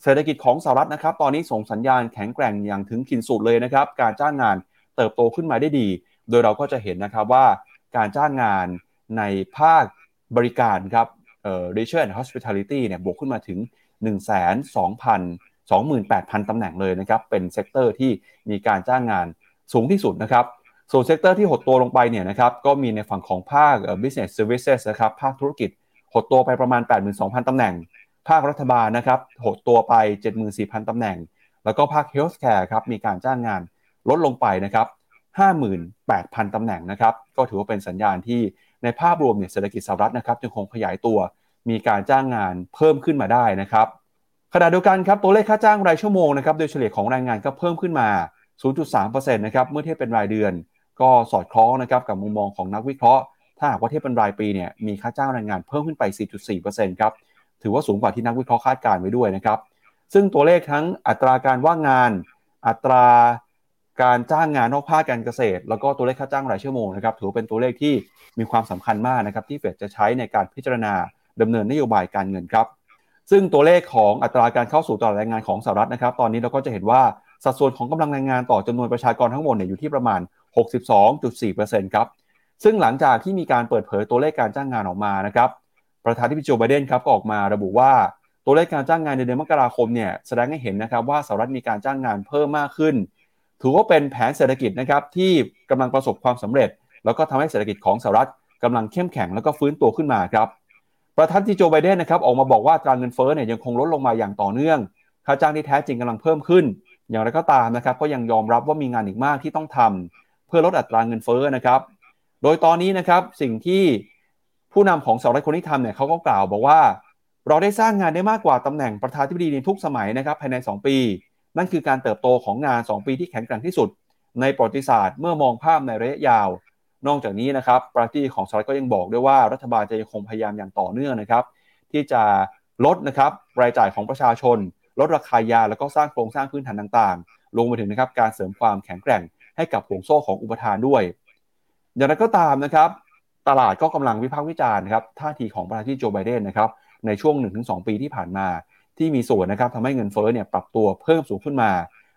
เศรษฐกิจของสหรัฐนะครับตอนนี้ส่งสัญญาณแข็งแกร่งอย่างถึงขีดสุดเลยนะครับการจ้างงานเติบโตขึ้นมาได้ดีโดยเราก็จะเห็นนะครับว่าการจ้างงานในภาคบริการครับretail hospitality เนี่ยบวกขึ้นมาถึง 28,000 ตำแหน่งเลยนะครับเป็นเซกเตอร์ที่มีการจ้างงานสูงที่สุดนะครับส่วนเซกเตอร์ที่หดตัวลงไปเนี่ยนะครับก็มีในฝั่งของภาค business services นะครับภาคธุรกิจหดตัวไปประมาณ 82,000 ตำแหน่งภาครัฐบาลนะครับหดตัวไป 74,000 ตำแหน่งแล้วก็ภาค healthcare ครับมีการจ้างงานลดลงไปนะครับ 58,000 ตำแหน่งนะครับก็ถือว่าเป็นสัญญาณที่ในภาพรวมเนี่ยเศรษฐกิจสหรัฐนะครับยังคงขยายตัวมีการจ้างงานเพิ่มขึ้นมาได้นะครับขณะเดียวกันครับตัวเลขค่าจ้างรายชั่วโมงนะครับโดยเฉลี่ยของแรงงานก็เพิ่มขึ้นมา 0.3% นะครับเมื่อเทียบเป็นรายเดือนก็สอดคล้องนะครับกับมุมมองของนักวิเคราะห์ถ้าหากว่าเทียบเป็นรายปีเนี่ยมีค่าจ้างแรงงานเพิ่มขึ้นไป 4.4% ครับถือว่าสูงกว่าที่นักวิเคราะห์คาดการไว้ด้วยนะครับซึ่งตัวเลขทั้งอัตราการว่างงานอัตราการจ้างงานนอกภาคการเกษตรแล้วก็ตัวเลขค่าจ้างรายชั่วโมงนะครับถือเป็นตัวเลขที่มีความสำคัญมากนะครับที่เฟดจะใช้ในการพิจารณาดำเนินนโยบายการเงินครับซึ่งตัวเลขของอัตราการเข้าสู่ตลาดแรงงานของสหรัฐนะครับตอนนี้เราก็จะเห็นว่าสัดส่วนของกำลังแรงงานต่อจำนวนประชากรทั้งหมดเนี่ยอยู่ที่ประมาณ 62.4% ครับซึ่งหลังจากที่มีการเปิดเผยตัวเลขการจ้างงานออกมานะครับประธานาธิบดีโจไบเดนครับก็ออกมาระบุว่าตัวเลขการจ้างงานในเดือนมกราคมเนี่ยแสดงให้เห็นนะครับว่าสหรัฐมีการจ้างงานเพิ่มมากขึ้นถือว่าเป็นแผนเศรษฐกิจนะครับที่กำลังประสบความสำเร็จแล้วก็ทำให้เศรษฐกิจของสหรัฐกำลังเข้มแข็งแล้วก็ฟื้นตัวขึ้นมาครับประธานาธิบดีโจไบเดนนะครับออกมาบอกว่าตราเงินเฟ้อเนี่ยยังคงลดลงมาอย่างต่อเนื่องค่าจ้างที่แท้จริงกำลังเพิ่มขึ้นอย่างไรก็ตามนะครับก็ยังยอมรับว่ามีงานอีกมากที่ต้องทำเพื่อลดอัตราเงินเฟ้อนะครับโดยตอนนี้นะครับสิ่งที่ผู้นำของสหรัฐคนที่ทำเนี่ยเขาก็กล่าวบอกว่าเราได้สร้างงานได้มากกว่าตำแหน่งประธานาธิบดีในทุกสมัยนะครับภายใน2ปีนั่นคือการเติบโตของงาน2ปีที่แข็งแกร่งที่สุดในประวัติศาสตร์เมื่อมองภาพในระยะยาวนอกจากนี้นะครับปาร์ตี้ของสหรัฐก็ยังบอกด้วยว่ารัฐบาลจะยังคงพยายามอย่างต่อเนื่องนะครับที่จะลดนะครับรายจ่ายของประชาชนลดราคายาแล้วก็สร้างโครงสร้างพื้นฐานต่างๆลงมาถึงนะครับการเสริมความแข็งแกร่งให้กับห่วงโซ่ของอุปทานด้วยอย่างไรก็ตามนะครับตลาดก็กำลังวิพากษ์วิจารณ์ครับท่าทีของประธานาธิบดีโจไบเดนนะครับในช่วง 1-2 ปีที่ผ่านมาที่มีส่วนนะครับทำให้เงินเฟ้อเนี่ยปรับตัวเพิ่มสูงขึ้นมา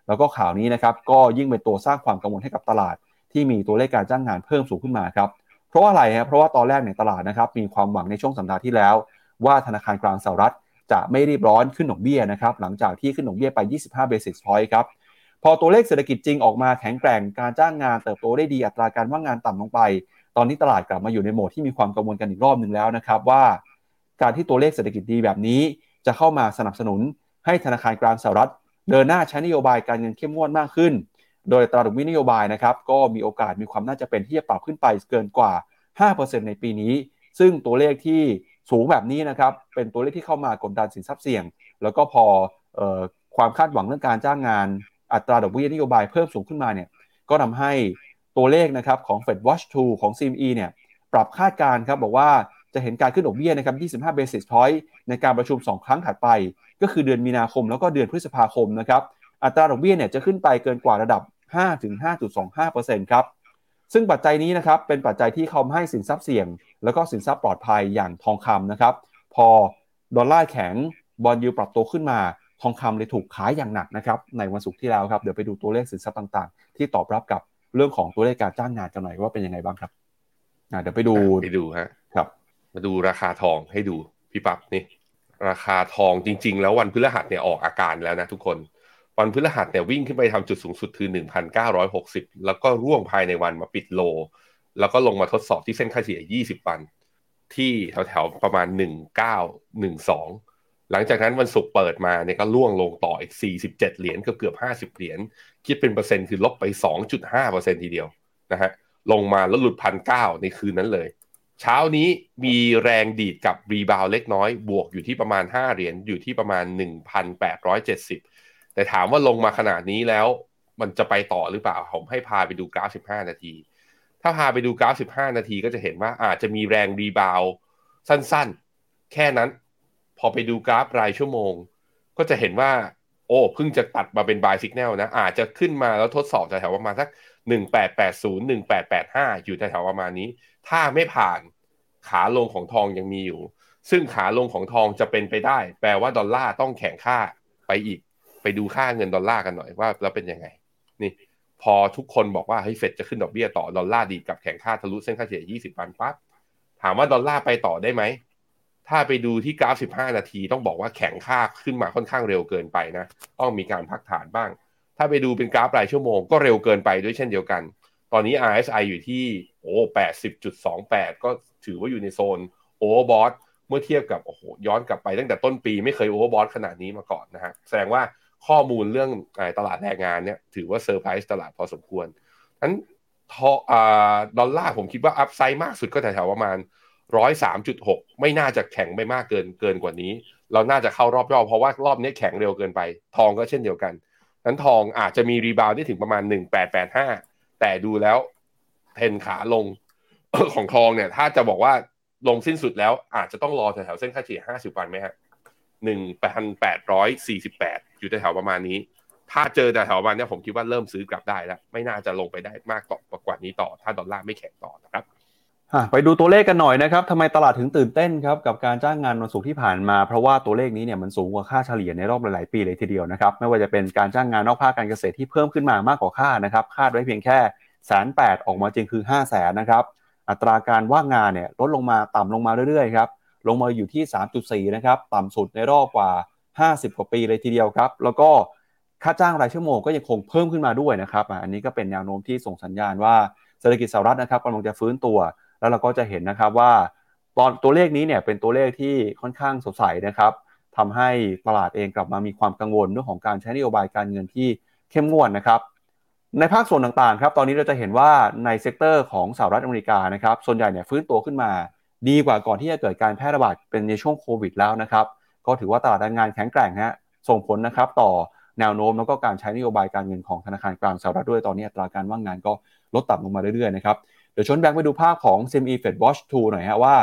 แล้วก็ข่าวนี้นะครับก็ยิ่งเป็นตัวสร้างความกังวลให้กับตลาดที่มีตัวเลขการจ้างงานเพิ่มสูงขึ้นมาครับเพราะอะไรฮะเพราะว่าตอนแรกเนี่ยตลาดนะครับมีความหวังในช่วงสัปดาห์ที่แล้วว่าธนาคารกลางสหรัฐจะไม่รีบร้อนขึ้นดอกเบี้ยนะครับหลังจากที่ขึ้นดอกเบี้ยไป25 basis point ครับพอตัวเลขเศรษฐกิจจริงออกมาแข็งแกร่งการจ้างงานเติบโตได้ดีอัตราการว่างงานต่ำลงไปตอนนี้ตลาดกลับมาอยู่ในโหมดที่มีความกังวลกันอีกรอบนึงแล้วนะครับว่าการที่ตัวเลขเศรษฐกิจดีแบบนี้จะเข้ามาสนับสนุนให้ธนาคารกลางสหรัฐเดินหน้าใช้นโยบายการเงินเข้มงวดมากขึ้นโดยตราดอกเบี้ยนโยบายนะครับก็มีโอกาสมีความน่าจะเป็นที่จะปรับขึ้นไปเกินกว่า 5% ในปีนี้ซึ่งตัวเลขที่สูงแบบนี้นะครับเป็นตัวเลขที่เข้ามากดดันสินทรัพย์เสี่ยงแล้วก็พอความคาดหวังเรื่องการจ้างงานอัตราดอกเบี้ยนโยบายเพิ่มสูงขึ้นมาเนี่ยก็ทำให้ตัวเลขนะครับของ Fed Watch 2 ของ CME เนี่ยปรับคาดการณ์ครับบอกว่าจะเห็นการขึ้นดอกเบี้ยนะครับ25 basis point ในการประชุม2ครั้งถัดไปก็คือเดือนมีนาคมแล้วก็เดือนพฤษภาคมนะครับอัตราดอกเบี้ยเนี่ยจะขึ้นไปเกินกว่าระดับ 5-5.25% ครับ ซึ่งปัจจัยนี้นะครับเป็นปัจจัยที่ทำให้สินทรัพย์เสี่ยงแล้วก็สินทรัพย์ปลอดภัยอย่างทองคำนะครับพอดอลลาร์แข็งบอนด์ยิลด์ปรับตัวขึ้นมาทองคำเลยถูกขายอย่างหนักนะครับในวันศุกร์ที่แล้วครับเดี๋ยวไปดูตัวเลขสินทรัพย์ต่างๆที่ตอบรับกับเรื่องของตัวเลขการจ้างงานกันหน่อยว่าเป็นยังไงบ้างครับเดี๋ยวไปดูฮะครับมาดูราคาทองให้ดูพี่ปั๊บนี่ราคาทองจริงๆแล้ววันพฤหัสเนี่ยออกอาการแล้วนะทุกคนวันพฤหัสเนี่ยวิ่งขึ้นไปทำจุดสูงสุดคือ 1,960 แล้วก็ร่วงภายในวันมาปิดโลแล้วก็ลงมาทดสอบที่เส้นค่าเฉลี่ย20วันที่แถวๆประมาณ 1912 หลังจากนั้นวันศุกร์เปิดมาเนี่ยก็ร่วงลงต่ออีก47เหรียญก็เกือบ50เหรียญคิดเป็นเปอร์เซ็นต์คือลบไป 2.5% ทีเดียวนะฮะลงมาแล้วหลุด 1,900 ในคืนนั้นเลยเช้านี้มีแรงดีดกับรีบาวเล็กน้อยบวกอยู่ที่ประมาณ5เหรียญอยู่ที่ประมาณ 1,870 แต่ถามว่าลงมาขนาดนี้แล้วมันจะไปต่อหรือเปล่าผมให้พาไปดูกราฟ15นาทีถ้าพาไปดูกราฟ15นาทีก็จะเห็นว่าอาจจะมีแรงรีบาวสั้นๆแค่นั้นพอไปดูกราฟรายชั่วโมงก็จะเห็นว่าโอ้เพิ่งจะตัดมาเป็น buy signal นะอาจจะขึ้นมาแล้วทดสอบแถวๆประมาณสัก1880 1885อยู่แถวๆประมาณนี้ถ้าไม่ผ่านขาลงของทองยังมีอยู่ซึ่งขาลงของทองจะเป็นไปได้แปลว่าดอลลาร์ต้องแข็งค่าไปอีกไปดูค่าเงินดอลลาร์กันหน่อยว่าแล้วเป็นยังไงนี่พอทุกคนบอกว่าเฮ้ยเฟดจะขึ้นดอกเบี้ยต่อดอลลาร์ดีดกับแข็งค่าทะลุเส้นค่าเฉลี่ย20วันปั๊บถามว่าดอลลาร์ไปต่อได้ไหมถ้าไปดูที่กราฟ15นาทีต้องบอกว่าแข็งค่าขึ้นมาค่อนข้างเร็วเกินไปนะต้องมีการพักฐานบ้างถ้าไปดูเป็นกราฟรายชั่วโมงก็เร็วเกินไปด้วยเช่นเดียวกันตอนนี้ RSI อยู่ที่80.28 ก็ถือว่าอยู่ในโซนโอเวอร์บอทเมื่อเทียบกับโอ้โหย้อนกลับไปตั้งแต่ต้นปีไม่เคยโอเวอร์บอทขนาดนี้มาก่อนนะฮะแสดงว่าข้อมูลเรื่องตลาดแรงงานเนี่ยถือว่าเซอร์ไพรส์ตลาดพอสมควรนั้นดอลลาร์ผมคิดว่าอัพไซด์มากสุดก็แถวๆประมาณ 103.6 ไม่น่าจะแข็งไปมากเกินกว่านี้เราน่าจะเข้ารอบย่อเพราะว่ารอบนี้แข็งเร็วเกินไปทองก็เช่นเดียวกันนั้นทองอาจจะมีรีบาวด์ได้ถึงประมาณ 1885 แต่ดูแล้วเทรนขาลงของทองเนี่ยถ้าจะบอกว่าลงสิ้นสุดแล้วอาจจะต้องรอแถวๆเส้นค่าเฉลี่ย50วันไหมฮะ 1,848 อยู่แถวๆประมาณนี้ถ้าเจอแถวๆวันเนี่ยผมคิดว่าเริ่มซื้อกลับได้แล้วไม่น่าจะลงไปได้มากกว่านี้ต่อถ้าดอลลาร์ไม่แข็งต่อนะครับไปดูตัวเลขกันหน่อยนะครับทำไมตลาดถึงตื่นเต้นครับกับการจ้างงานวันศุกร์ที่ผ่านมาเพราะว่าตัวเลขนี้เนี่ยมันสูงกว่าค่าเฉลี่ยในรอบหลายๆปีเลยทีเดียวนะครับไม่ว่าจะเป็นการจ้างงานนอกภาคการเกษตรที่เพิ่มขึ้นมามากกว่าคาดนะครับคาดไว้เพียงแค่ 108,000 ออกมาจริงคือ 500,000 นะครับอัตราการว่างงานเนี่ยลดลงมาต่ำลงมาเรื่อยๆครับลงมาอยู่ที่ 3.4 นะครับต่ำสุดในรอบกว่า50กว่าปีเลยทีเดียวครับแล้วก็ค่าจ้างรายชั่วโมงก็ยังคงเพิ่มขึ้นมาด้วยนะครับอันนี้ก็เป็นแนวโน้มที่ส่งสัญญาณว่าเศรษฐกิจสหรัฐนะครับกำลังจะฟื้นตัวแล้วเราก็จะเห็นนะครับว่าตอนตัวเลขนี้เนี่ยเป็นตัวเลขที่ค่อนข้างสดใสนะครับทำให้ตลาดเองกลับมามีความกังวลเรื่องของการใช้นโยบายการเงินที่เข้มงวดนะครับในภาคส่วนต่างๆครับตอนนี้เราจะเห็นว่าในเซกเตอร์ของสหรัฐอเมริกานะครับส่วนใหญ่เนี่ยฟื้นตัวขึ้นมาดีกว่าก่อนที่จะเกิดการแพร่ระบาดเป็นในช่วงโควิดแล้วนะครับก็ถือว่าตลาดแรงงานแข็งแกร่งฮะส่งผลนะครับต่อแนวโน้มแล้วก็การใช้นโยบายการเงินของธนาคารกลางสหรัฐด้วยตอนนี้อัตราการว่างงานก็ลดต่ำลงมาเรื่อยๆนะครับเดี๋ยวชวนแบงค์ไปดูภาพของ CME Fed Watch 2 หน่อยฮะว่า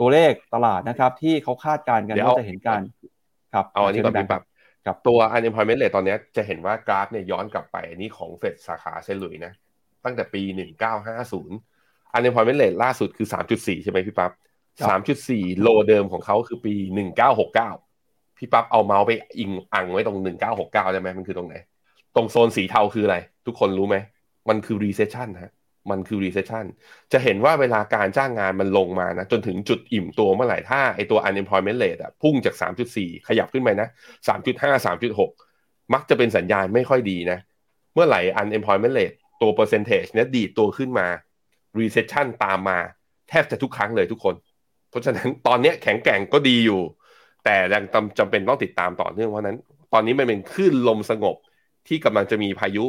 ตัวเลขตลาดนะครับที่เขาคาดการณ์กันว่าจะเห็นการครับเอาอันนี้ก่อนพี่ปั๊บกับตัว unemployment rate ตอนนี้จะเห็นว่ากราฟเนี่ยย้อนกลับไปอันนี้ของ Fed สาขาเซนต์หลุยส์นะตั้งแต่ปี 1950 unemployment rate ล่าสุดคือ 3.4 ใช่ไหมพี่ปั๊บ 3.4 โลเดิมของเขาคือปี 1969 พี่ปั๊บเอาเมาส์ไปอิงอังไว้ตรง 1969 ได้ไหมมันคือตรงไหนตรงโซนสีเทาคืออะไรทุกคนรู้ไหมมันคือ recession ฮะมันคือ recession จะเห็นว่าเวลาการจ้างงานมันลงมานะจนถึงจุดอิ่มตัวเมื่อไหร่ถ้าไอตัว unemployment rate อ่ะพุ่งจาก 3.4 ขยับขึ้นไปนะ 3.5 3.6 มักจะเป็นสัญญาณไม่ค่อยดีนะเมื่อไหร่ unemployment rate ตัว percentage เนี่ยดีดตัวขึ้นมา recession ตามมาแทบจะทุกครั้งเลยทุกคนเพราะฉะนั้นตอนนี้แข็งแกร่งก็ดีอยู่แต่ยังจำเป็นต้องติดตามต่อเนื่องเพราะนั้นตอนนี้มันเป็นคลื่นลมสงบที่กำลังจะมีพายุ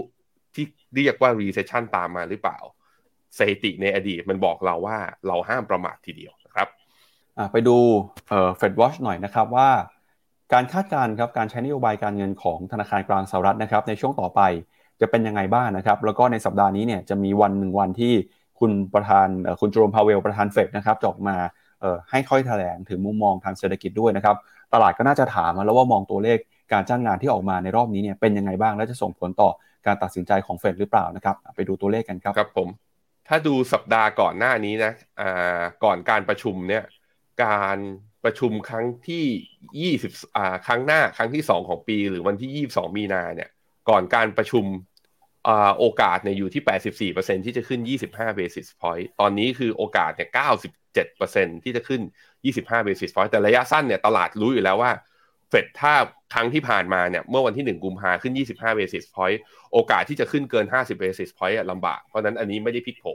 ที่เรียกว่า recession ตามมาหรือเปล่าสถิติในอดีตมันบอกเราว่าเราห้ามประมาททีเดียวนะครับไปดูFed Watch หน่อยนะครับว่าการคาดการณ์ครับการใช้นโยบายการเงินของธนาคารกลางสหรัฐนะครับในช่วงต่อไปจะเป็นยังไงบ้างนะครับแล้วก็ในสัปดาห์นี้เนี่ยจะมีวันหนึ่งวันที่คุณประธานคุณโจมพาเวลประธานเฟดนะครับออกมาให้ถ้อยแถลงถึงมุมมองทางเศรษฐกิจด้วยนะครับตลาดก็น่าจะถามแล้วว่ามองตัวเลขการจ้างงานที่ออกมาในรอบนี้เนี่ยเป็นยังไงบ้างและจะส่งผลต่อการตัดสินใจของเฟดหรือเปล่านะครับไปดูตัวเลขกันครับครับผม ถ้าดูสัปดาห์ก่อนหน้านี้นะก่อนการประชุมเนี่ยการประชุมครั้งที่20ครั้งหน้าครั้งที่2ของปีหรือวันที่22มีนาเนี่ยก่อนการประชุมโอกาสเนี่ยอยู่ที่ 84% ที่จะขึ้น25 basis point ตอนนี้คือโอกาสเนี่ย 97% ที่จะขึ้น25 basis point แต่ระยะสั้นเนี่ยตลาดรู้อยู่แล้วว่าเฟดถ้าครั้งที่ผ่านมาเนี่ยเมื่อวันที่1กุมภาพันธ์ขึ้น25 basis point โอกาสที่จะขึ้นเกิน50 basis point ลำบากเพราะนั้นอันนี้ไม่ได้พลิกโผ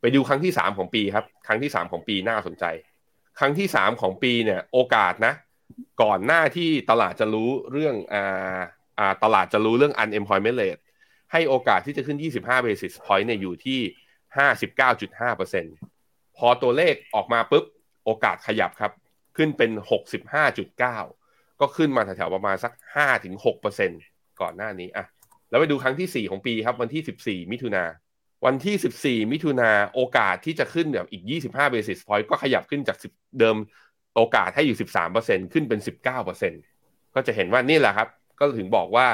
ไปดูครั้งที่3ของปีครับครั้งที่3ของปีน่าสนใจครั้งที่3ของปีเนี่ยโอกาสนะก่อนหน้าที่ตลาดจะรู้เรื่องตลาดจะรู้เรื่อง unemployment rate ให้โอกาสที่จะขึ้น25 basis point เนี่ยอยู่ที่ 59.5% พอตัวเลขออกมาปุ๊บโอกาสขยับครับขึ้นเป็น 65.9 ก็ขึ้นมาแถวๆประมาณสัก 5-6% ก่อนหน้านี้อ่ะแล้วไปดูครั้งที่4ของปีครับวันที่14มิถุนาวันที่14มิถุนาโอกาสที่จะขึ้นแบบอีก25 basis point ก็ขยับขึ้นจากเดิมโอกาสให้อยู่ 13% ขึ้นเป็น 19% ก็จะเห็นว่านี่แหละครับก็ถึงบอกว่า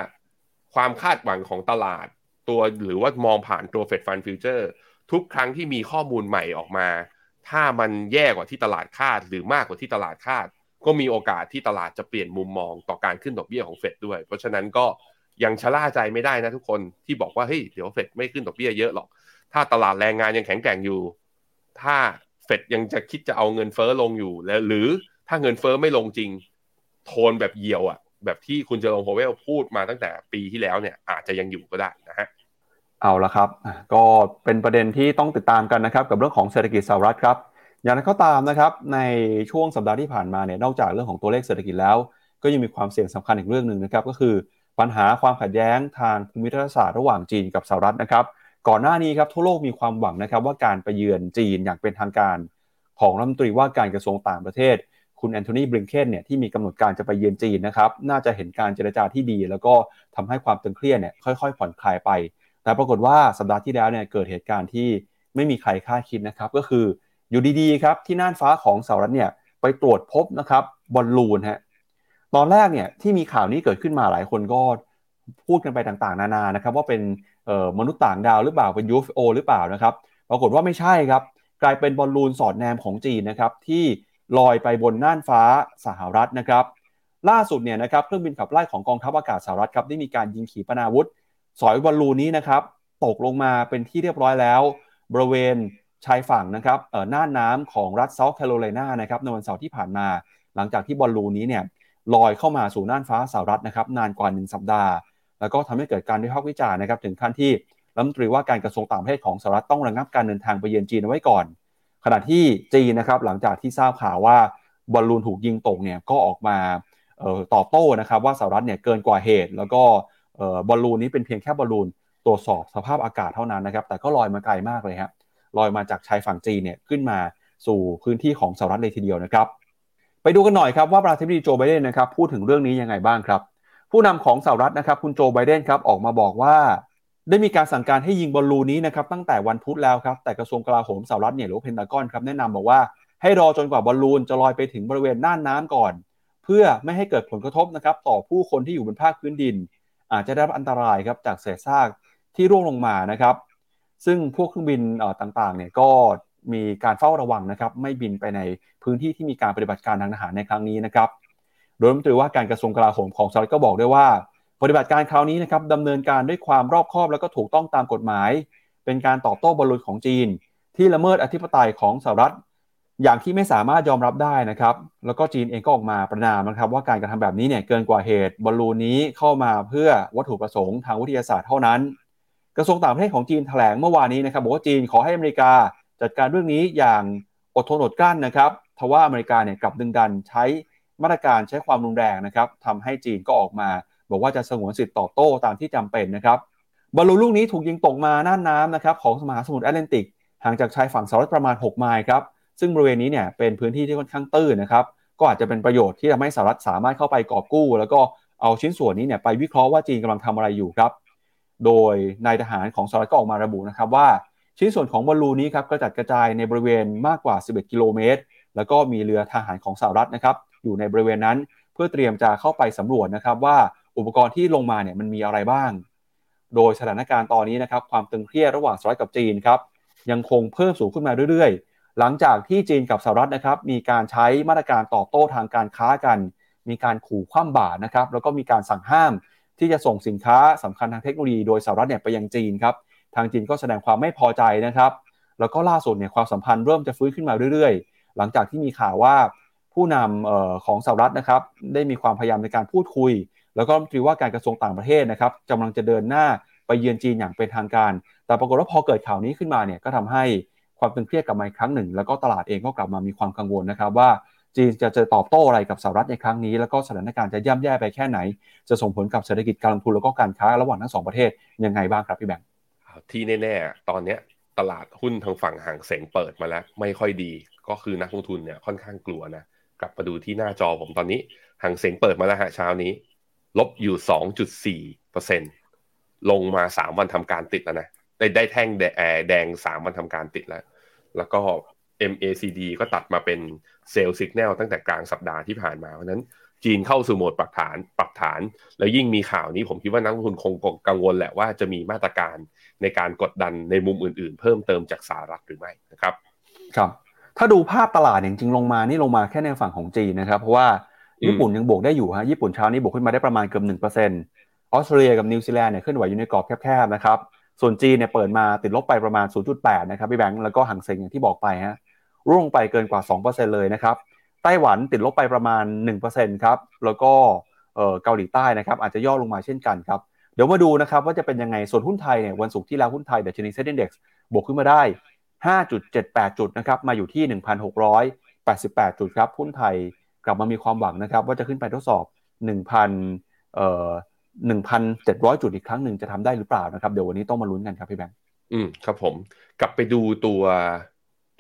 ความคาดหวังของตลาดตัวหรือว่ามองผ่านตัว Fed Fund Future ทุกครั้งที่มีข้อมูลใหม่ออกมาถ้ามันแย่กว่าที่ตลาดคาดหรือมากกว่าที่ตลาดคาดก็มีโอกาสที่ตลาดจะเปลี่ยนมุมมองต่อการขึ้นดอกเบี้ยของ Fed ด้วยเพราะฉะนั้นก็ยังชะล่าใจไม่ได้นะทุกคนที่บอกว่าเฮ้ยเดี๋ยว Fed ไม่ขึ้นดอกเบี้ยเยอะหรอกถ้าตลาดแรงงานยังแข็งแกร่งอยู่ถ้า Fed ยังจะคิดจะเอาเงินเฟ้อลงอยู่แล้วหรือถ้าเงินเฟ้อไม่ลงจริงโทนแบบเหี่ยวอ่ะแบบที่คุณเจอโรมโฮเวลพูดมาตั้งแต่ปีที่แล้วเนี่ยอาจจะยังอยู่ก็ได้นะฮะเอาละครับก็เป็นประเด็นที่ต้องติดตามกันนะครับกับเรื่องของเศรษฐกิจสหรัฐครับอย่างไรก็ตามนะครับในช่วงสัปดาห์ที่ผ่านมาเนี่ยนอกจากเรื่องของตัวเลขเศรษฐกิจแล้วก็ยังมีความเสี่ยงสำคัญอีกเรื่องนึงนะครับก็คือปัญหาความขัดแย้งทางภูมิรัฐศาสตร์ระหว่างจีนกับสหรัฐนะครับก่อนหน้านี้ครับทั่วโลกมีความหวังนะครับว่าการไปเยือนจีนอย่างเป็นทางการของรัฐมนตรีว่าการกระทรวงต่างประเทศคุณแอนโทนีบลิงเคนเนี่ยที่มีกำหนดการจะไปเยือนจีนนะครับน่าจะเห็นการเจรจาที่ดีแล้วก็ทำให้ความตึงเครียดเนี่ยค่อยๆผ่อนคลายไปแต่ปรากฏว่าสัปดาห์ที่แล้วเนี่ยเกิดเหตุการณ์ที่ไม่มีใครคาดคิดนะครับก็คืออยู่ดีๆครับที่น่านฟ้าของสหรัฐเนี่ยไปตรวจพบนะครับบอลลูนฮะตอนแรกเนี่ยที่มีข่าวนี้เกิดขึ้นมาหลายคนก็พูดกันไปต่างๆนานานะครับว่าเป็นมนุษย์ต่างดาวหรือเปล่าเป็น UFO หรือเปล่านะครับปรากฏว่าไม่ใช่ครับกลายเป็นบอลลูนสอดแนมของจีนนะครับที่ลอยไปบนน่านฟ้าสหรัฐนะครับล่าสุดเนี่ยนะครับเครื่องบินขับไล่ของกองทัพอากาศสหรัฐครับได้มีการยิงขีปนาวุธสอยบอลลูนนี้นะครับตกลงมาเป็นที่เรียบร้อยแล้วบริเวณชายฝั่งนะครับน่านน้ำของรัฐเซาท์แคโรไลนานะครับในวันเสาร์ที่ผ่านมาหลังจากที่บอลลูนนี้เนี่ยลอยเข้ามาสู่น่านฟ้าสหรัฐนะครับนานกว่า1สัปดาห์แล้วก็ทำให้เกิดการวิพากษ์วิจารณ์นะครับถึงขั้นที่รัฐมนตรีว่าการกระทรวงต่างประเทศของสหรัฐต้องระงับการเดินทางไปเยือนจีนไว้ก่อนขณะที่จีนนะครับหลังจากที่ทราบข่าวว่าบอลลูนถูกยิงตกเนี่ยก็ออกมาตอบโต้นะครับว่าสหรัฐเนี่ยเกินกว่าเหตุแล้วก็บอลลูนนี้เป็นเพียงแค่บอลลูนตรวจสอบสภาพอากาศเท่านั้นนะครับแต่ก็ลอยมาไกลมากเลยฮะลอยมาจากชายฝั่งจีนเนี่ยขึ้นมาสู่พื้นที่ของสหรัฐเลยทีเดียวนะครับไปดูกันหน่อยครับว่าประธานาธิบดีโจไบเดนนะครับพูดถึงเรื่องนี้ยังไงบ้างครับผู้นำของสหรัฐนะครับคุณโจไบเดนครับออกมาบอกว่าได้มีการสั่งการให้ยิงบอลลูนนี้นะครับตั้งแต่วันพุธแล้วครับแต่กระทรวงกลาโหมสหรัฐเนี่ยหรือเพนทากอนครับแนะนำบอกว่าให้รอจนกว่าบอลลูนจะลอยไปถึงบริเวณน่านน้ำก่อนเพื่อไม่ให้เกิดผลกระทบนะครับต่อผู้คนที่อยู่บนภาคพื้นดินอาจจะได้รับอันตรายครับจากเศษซากที่ร่วงลงมานะครับซึ่งพวกเครื่องบินต่างๆเนี่ยก็มีการเฝ้าระวังนะครับไม่บินไปในพื้นที่ที่มีการปฏิบัติการทางทหารในครั้งนี้นะครับโดยรัฐมนตรีว่าการกระทรวงกลาโหมของสหรัฐก็บอกด้วยว่าปฏิบัติการคราวนี้นะครับดำเนินการด้วยความรอบคอบและก็ถูกต้องตามกฎหมายเป็นการตอบโต้บอลลูนของจีนที่ละเมิดอธิปไตยของสหรัฐอย่างที่ไม่สามารถยอมรับได้นะครับแล้วก็จีนเองก็ออกมาประณามนะครับว่าการกระทำแบบนี้เนี่ยเกินกว่าเหตุบอลลูนนี้เข้ามาเพื่อวัตถุประสงค์ทางวิทยาศาสตร์เท่านั้นกระทรวงต่างประเทศของจีนแถลงเมื่อวานนี้นะครับบอกว่าจีนขอให้อเมริกาจัดการเรื่องนี้อย่างอดทนอดกลั้นนะครับทว่าอเมริกาเนี่ยกลับดึงดันใช้มาตรการใช้ความรุนแรงนะครับทำให้จีนก็ออกมาบอกว่าจะสงวนสิทธิ์ตอบโต้ตามที่จำเป็นนะครับบอลลูนลูกนี้ถูกยิงตกมาน่านน้ำนะครับของมหาสมุทรแอตแลนติกห่างจากชายฝั่งสหรัฐประมาณ6ไมล์ครับซึ่งบริเวณนี้เนี่ยเป็นพื้นที่ที่ค่อนข้างตื้นนะครับก็อาจจะเป็นประโยชน์ที่ทำให้สหรัฐสามารถเข้าไปกอบกู้แล้วก็เอาชิ้นส่วนนี้เนี่ยไปวิเคราะห์ว่าจีนกำลังทำอะไรอยู่ครับโดยนายทหารของสหรัฐก็ออกมาระบุนะครับว่าชิ้นส่วนของบอลลูนนี้ครับกระจัดกระจายในบริเวณมากกว่า11กิโลเมตรแล้วก็มีเรือทหารของสหรัฐนะครับอยู่ในบริเวณนั้นเพื่อเตรียมจะเข้าไปสำรวจนะครับว่าอุปกรณ์ที่ลงมาเนี่ยมันมีอะไรบ้างโดยสถานการณ์ตอนนี้นะครับความตึงเครียดระหว่างสหรัฐกับจีนครับ ยังคงเพิ่มสูงขึ้นมาเรื่อยๆหลังจากที่จีนกับสหรัฐนะครับมีการใช้มาตรการตอบโต้ทางการค้ากันมีการขู่คว่ำบาตรนะครับแล้วก็มีการสั่งห้ามที่จะส่งสินค้าสำคัญทางเทคโนโลยีโดยสหรัฐเนี่ยไปยังจีนครับทางจีนก็แสดงความไม่พอใจนะครับแล้วก็ล่าสุดเนี่ยความสัมพันธ์เริ่มจะฟื้นขึ้นมาเรื่อยๆหลังจากที่มีข่าวว่าผู้นำของสหรัฐนะครับได้มีความพยายามในการพูดคุยแล้วก็ถือว่าการกระทรวงต่างประเทศนะครับกำลังจะเดินหน้าไปเยือนจีนอย่างเป็นทางการแต่ปรากฏว่าพอเกิดข่าวนี้ขึ้นมาเนี่ยก็ทำให้ความตึงเครียดกลับมาอีกครั้งหนึ่งแล้วก็ตลาดเองก็กลับมามีความกังวลนะครับว่าจีนจะตอบโต้อะไรกับสหรัฐในครั้งนี้แล้วก็สถานการณ์จะย่ำแย่ไปแค่ไหนจะส่งผลกับเศรษฐกิจการลงทุนแล้วก็การค้าระหว่างทั้งสองประเทศยังไงบ้างครับพี่แบงค์ที่แน่ๆตอนนี้ตลาดหุ้นทางฝั่งหางเสงเปิดมาแล้วไม่ค่อยดีก็คือนักลงทุนเนี่ยค่อนข้างกลัวนะกลับมาดูที่หน้าจอผมตอนนี้หางเสงเปิดมาแล้วฮะเช้านี้ลบอยู่ 2.4% ลงมา3วันทำการติดแล้วนะได้แท่งแดง3วันทำการติดแล้วแล้วก็ MACD ก็ตัดมาเป็นเซลล์สิกแนลตั้งแต่กลางสัปดาห์ที่ผ่านมาเพราะนั้นจีนเข้าสู่โหมดปรับฐานแล้วยิ่งมีข่าวนี้ผมคิดว่านักลงทุนคงกังวลแหละว่าจะมีมาตรการในการกดดันในมุมอื่นๆเพิ่มเติมจากสหรัฐหรือไม่นะครับครับถ้าดูภาพตลาดจริงๆลงมาแค่ในฝั่งของจีนนะครับเพราะว่าญี่ปุ่นยังบวกได้อยู่ฮะญี่ปุ่นเช้านี้บวกขึ้นมาได้ประมาณเกือบ 1% ออสเตรเลียกับนิวซีแลนด์เนี่ยเคลื่อนไหวอยู่ในกรอบแคบๆนะครับส่วนจีนเนี่ยเปิดมาติดลบไปประมาณ 0.8 นะครับพี่แบงค์แล้วก็หางเซ็งอย่างที่บอกไปฮะร่วงไปเกินกว่า 2% เลยนะครับไต้หวันติดลบไปประมาณ 1% ครับแล้วก็เกาหลีใต้นะครับอาจจะย่อลงมาเช่นกันครับเดี๋ยวมาดูนะครับว่าจะเป็นยังไงส่วนหุ้นไทยเนี่ยวันศุกร์ที่แล้วหุ้นไทยดัชนี SET Index บวกขึ้นมาได้ 5.78 จุดนะครับมาอยู่ที่ 1,688 จุดครับหุ้นไทยกลับมามีความหวังนะครับว่าจะขึ้นไปทดสอบ 1,700 จุดอีกครั้งหนึ่งจะทำได้หรือเปล่านะครับเดี๋ยววันนี้ต้องมาลุ้นกันครับพี่แบงค์ครับผมกลับไปดูตัว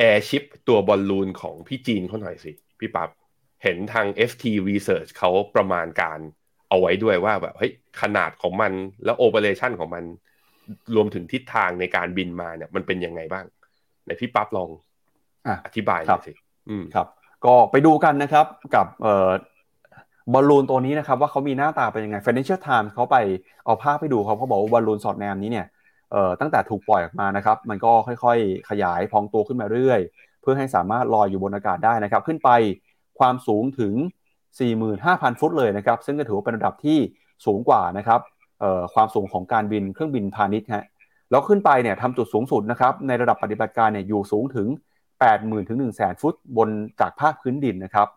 Airship ตัวบอลลูนของพี่จีนเขาหน่อยสิพี่ปั๊บเห็นทาง FT Research เขาประมาณการเอาไว้ด้วยว่าแบบเฮ้ยขนาดของมันแล้วโอเปอเรชั่นของมันรวมถึงทิศทางในการบินมาเนี่ยมันเป็นยังไงบ้างไหนพี่ปั๊บลองอธิบายหน่อยสิครับก็ไปดูกันนะครับกับบอลลูนตัวนี้นะครับว่าเขามีหน้าตาเป็นยังไง Financial Times เขาไปเอาภาพให้ดูเขาบอกว่าบอลลูนสอดแนมนี้เนี่ยตั้งแต่ถูกปล่อยออกมานะครับมันก็ค่อยๆขยายพองตัวขึ้นมาเรื่อยเพื่อให้สามารถลอยอยู่บนอากาศได้นะครับขึ้นไปความสูงถึง 45,000 ฟุตเลยนะครับซึ่งก็ถือว่าเป็นระดับที่สูงกว่านะครับความสูงของการบินเครื่องบินพาณิชย์ฮะแล้วขึ้นไปเนี่ยทำจุดสูงสุดนะครับในระดับปฏิบัติการเนี่ยอยู่สูงถึง 80,000 ถึง 100,000 ฟุตบนจากภาคพื้นดินนะครับ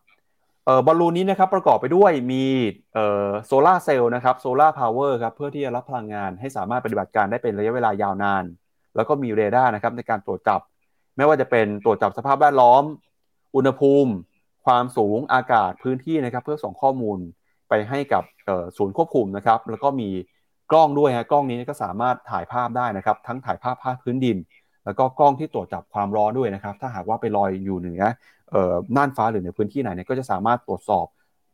บอลลูนนี้นะครับประกอบไปด้วยมีโซล่าเซลล์นะครับโซล่าพาวเวอร์ครับเพื่อที่จะรับพลังงานให้สามารถปฏิบัติการได้เป็นระยะเวลายาวนานแล้วก็มีเรดาร์นะครับในการตรวจจับไม่ว่าจะเป็นตรวจจับสภาพแวดล้อมอุณหภูมิความสูงอากาศพื้นที่นะครับเพื่อส่งข้อมูลไปให้กับศูนย์ควบคุมนะครับแล้วก็มีกล้องด้วยฮะกล้องนี้ก็สามารถถ่ายภาพได้นะครับทั้งถ่ายภาพภาคพื้นดินแล้วก็กล้องที่ตรวจจับความร้อนด้วยนะครับถ้าหากว่าไปลอยอยู่เหนือน่านฟ้าหรือในพื้นที่ไหนเนี่ยก็จะสามารถตรวจสอบ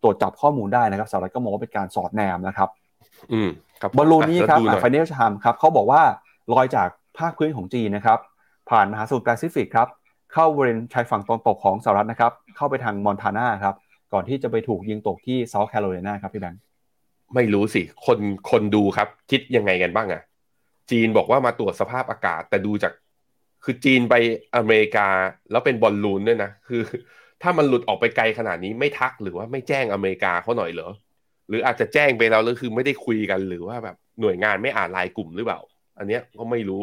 ตรวจจับข้อมูลได้นะครับสหรัฐก็มองว่าเป็นการสอดแนมนะครับบอลลูนนี้ครับ Financial Times ครับเขาบอกว่าลอยจากภาคพื้นของจีนนะครับผ่านมหาสมุทรแปซิฟิกครับเข้าบริเวณชายฝั่งตอนตกของสหรัฐนะครับเข้าไปทางมอนทานาครับก่อนที่จะไปถูกยิงตกที่เซาท์แคโรไลนาครับพี่แบงค์ไม่รู้สิคนดูครับคิดยังไงกันบ้างอ่ะจีนบอกว่ามาตรวจสภาพอากาศแต่ดูจากคือจีนไปอเมริกาแล้วเป็นบอลลูนด้วยนะคือถ้ามันหลุดออกไปไกลขนาดนี้ไม่ทักหรือว่าไม่แจ้งอเมริกาเขาหน่อยเหรอหรืออาจจะแจ้งไปแล้วคือไม่ได้คุยกันหรือว่าแบบหน่วยงานไม่อ่านรายกลุ่มหรือเปล่าอันเนี้ยก็ไม่รู้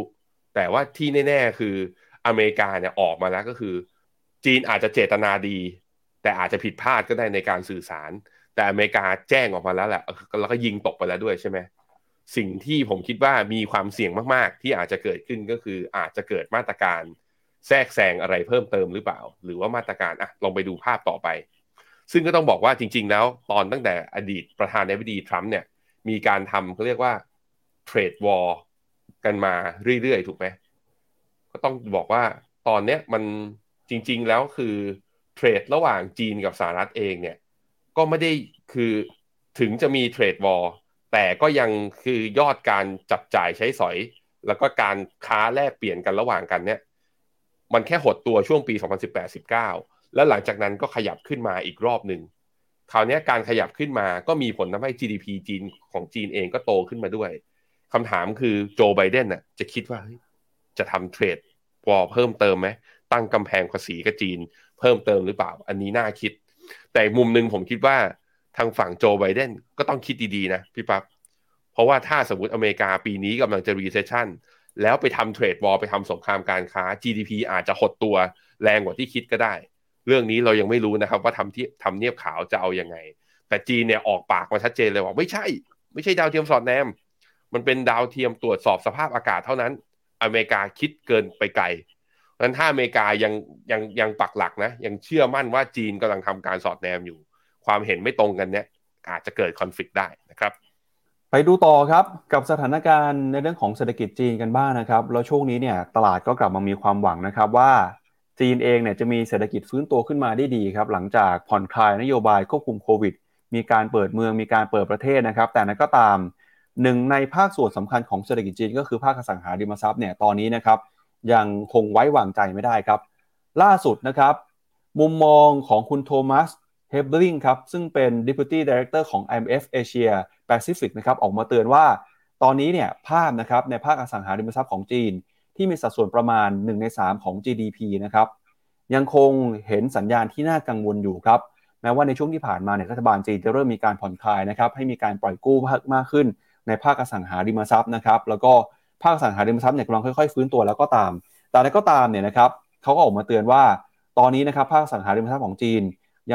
แต่ว่าที่แน่ๆคืออเมริกาเนี่ยออกมาแล้วก็คือจีนอาจจะเจตนาดีแต่อาจจะผิดพลาดก็ได้ในการสื่อสารแต่อเมริกาแจ้งออกมาแล้วแหละแล้วก็ยิงตกไปแล้วด้วยใช่ไหมสิ่งที่ผมคิดว่ามีความเสี่ยงมากๆที่อาจจะเกิดขึ้นก็คืออาจจะเกิดมาตรการแทรกแซงอะไรเพิ่มเติมหรือเปล่าหรือว่ามาตรการลองไปดูภาพต่อไปซึ่งก็ต้องบอกว่าจริงๆแล้วตอนตั้งแต่อดีตประธานาธิบดีทรัมป์เนี่ยมีการทำเขาเรียกว่าเทรดวอร์กันมาเรื่อยๆถูกไหมก็ต้องบอกว่าตอนเนี้ยมันจริงๆแล้วคือเทรดระหว่างจีนกับสหรัฐเองเนี่ยก็ไม่ได้คือถึงจะมีเทรดวอร์แต่ก็ยังคือยอดการจับจ่ายใช้สอยแล้วก็การค้าแลกเปลี่ยนกันระหว่างกันเนี่ยมันแค่หดตัวช่วงปี 2018-19 แล้วหลังจากนั้นก็ขยับขึ้นมาอีกรอบหนึ่งคราวนี้การขยับขึ้นมาก็มีผลทำให้ GDP จีนของจีนเองก็โตขึ้นมาด้วยคำถามคือโจไบเดนน่ะจะคิดว่าจะทำเทรดโพ วอลเพิ่มเติมไหมตั้งกำแพงภาษีกับจีนเพิ่มเติมหรือเปล่าอันนี้น่าคิดแต่มุมนึงผมคิดว่าทางฝั่งโจไบเดนก็ต้องคิดดีๆนะพี่ปั๊บเพราะว่าถ้าสมมติอเมริกาปีนี้กำลังจะ recession แล้วไปทำเทรดวอลไปทำสงครามการค้า GDP อาจจะหดตัวแรงกว่าที่คิดก็ได้เรื่องนี้เรายังไม่รู้นะครับว่าทำเนียบขาวจะเอายังไงแต่จีนเนี่ยออกปากมาชัดเจนเลยว่าไม่ใช่ดาวเทียมสอดแนมมันเป็นดาวเทียมตรวจสอบสภาพอากาศเท่านั้นอเมริกาคิดเกินไปไกลดังนั้นถ้าอเมริกายังปักหลักนะยังเชื่อมั่นว่าจีนกำลังทำการสอดแนมอยู่ความเห็นไม่ตรงกันเนี่ยอาจจะเกิดคอนฟลิกต์ได้นะครับไปดูต่อครับกับสถานการณ์ในเรื่องของเศรษฐกิจจีนกันบ้างนะครับแล้วช่วงนี้เนี่ยตลาดก็กลับมามีความหวังนะครับว่าจีนเองเนี่ยจะมีเศรษฐกิจฟื้นตัวขึ้นมาได้ดีครับหลังจากผ่อนคลายนโยบายควบคุมโควิดมีการเปิดเมืองมีการเปิดประเทศนะครับแต่นั้นก็ตามหนึ่งในภาคส่วนสำคัญของเศรษฐกิจจีนก็คือภาคอสังหาริมทรัพย์เนี่ยตอนนี้นะครับยังคงไว้วางใจไม่ได้ครับล่าสุดนะครับมุมมองของคุณโทมัสเฮเบลิงครับซึ่งเป็น Deputy Director ของ IMF Asia Pacific นะครับออกมาเตือนว่าตอนนี้เนี่ยภาพนะครับในภาคอสังหาริมทรัพย์ของจีนที่มีสัดส่วนประมาณ1ใน3ของ GDP นะครับยังคงเห็นสัญญาณที่น่ากังวลอยู่ครับแม้ว่าในช่วงที่ผ่านมาเนี่ยรัฐบาลจีนจะเริ่มมีการผ่อนคลายนะครับให้มีการปล่อยกู้มากขึ้นในภาคอสังหาริมทรัพย์นะครับแล้วก็ภาคอสังหาริมทรัพย์เนี่ยกำลังค่อยๆฟื้นตัวแล้วก็ตามแต่แล้วก็ตามเนี่ยนะครับเขาก็ออกมาเตือนว่าตอนนี้นะครับภาคอสังหาริมทรัพย์ของจีน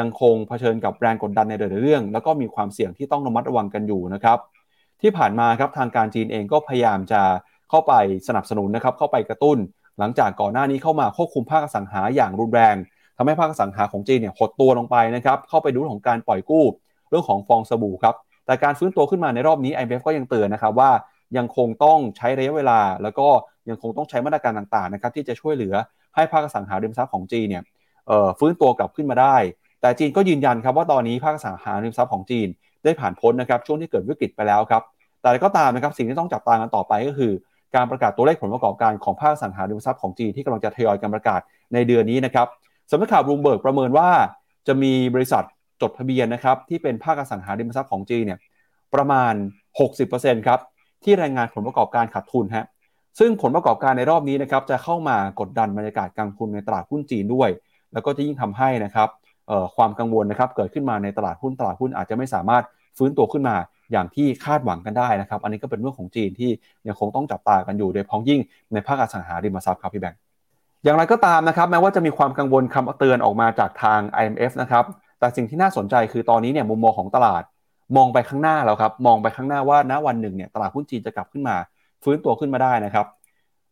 ยังคงเผชิญกับแรงกดดันในหลายๆเรื่องแล้วก็มีความเสี่ยงที่ต้องระมัดระวังกันอยู่นะครับที่ผ่านมาครับทางการจีนเองก็พยายามจะเข้าไปสนับสนุนนะครับเข้าไปกระตุ้นหลังจากก่อนหน้านี้เข้ามาควบคุมภาคอสังหาอย่างรุนแรงทำให้ภาคอสังหาของจีนเนี่ยหดตัวลงไปนะครับเข้าไปดูของการปล่อยกู้เรื่องของฟองสบู่ครับแต่การฟื้นตัวขึ้นมาในรอบนี้ IMF ก็ยังเตือนนะครับว่ายังคงต้องใช้ระยะเวลาแล้วก็ยังคงต้องใช้มาตรการต่างๆนะครับที่จะช่วยเหลือให้ภาคอสังหาริมทรัพย์ของจีนเนี่ยฟื้นตัวกลับขึ้นมาได้แต่จีนก็ยืนยันครับว่าตอนนี้ภาคอสังหาริมทรัพย์ของจีนได้ผ่านพ้นนะครับช่วงที่เกิดวิกฤตไปแล้วครับแต่ก็ตามนะครับสิ่งที่ต้องจับตากันต่อไปก็คือการประกาศตัวเลขผลประกอบการของภาคอสังหาริมทรัพย์ของจีนที่กำลังจะทยอยกันประกาศในเดือนนี้นะครับสำนักข่าวบลูมเบิร์กประเมินว่าจะมีบริษัทจดทะเบียนนะครับที่เป็นภาคอสังหาริมทรัพย์ของจีนเนี่ยประมาณ 60% ครับที่รายงานผลประกอบการขาดทุนฮะซึ่งผลประกอบการในรอบนี้นะครับจะเข้ามากดดันบรรยากาศการลงทุนในตลาดหุ้นจีนด้วยแล้วก็จะยิ่งทำให้นะครับความกังวลนะครับเกิดขึ้นมาในตลาดหุ้นอาจจะไม่สามารถฟื้นตัวขึ้นมาอย่างที่คาดหวังกันได้นะครับอันนี้ก็เป็นเรื่องของจีนที่ยังคงต้องจับตากันอยู่โดยพ้องยิ่งในภาคอสังหาริมทรัพย์ครับพี่แบงค์อย่างไรก็ตามนะครับแม้ว่าจะมีความกังวลคำเตือนออกมาจากทาง IMF นะครับแต่สิ่งที่น่าสนใจคือตอนนี้เนี่ยมุมมองของตลาดมองไปข้างหน้าแล้วครับมองไปข้างหน้าว่าณวันหนึ่งเนี่ยตลาดหุ้นจีนจะกลับขึ้นมาฟื้นตัวขึ้นมาได้นะครับ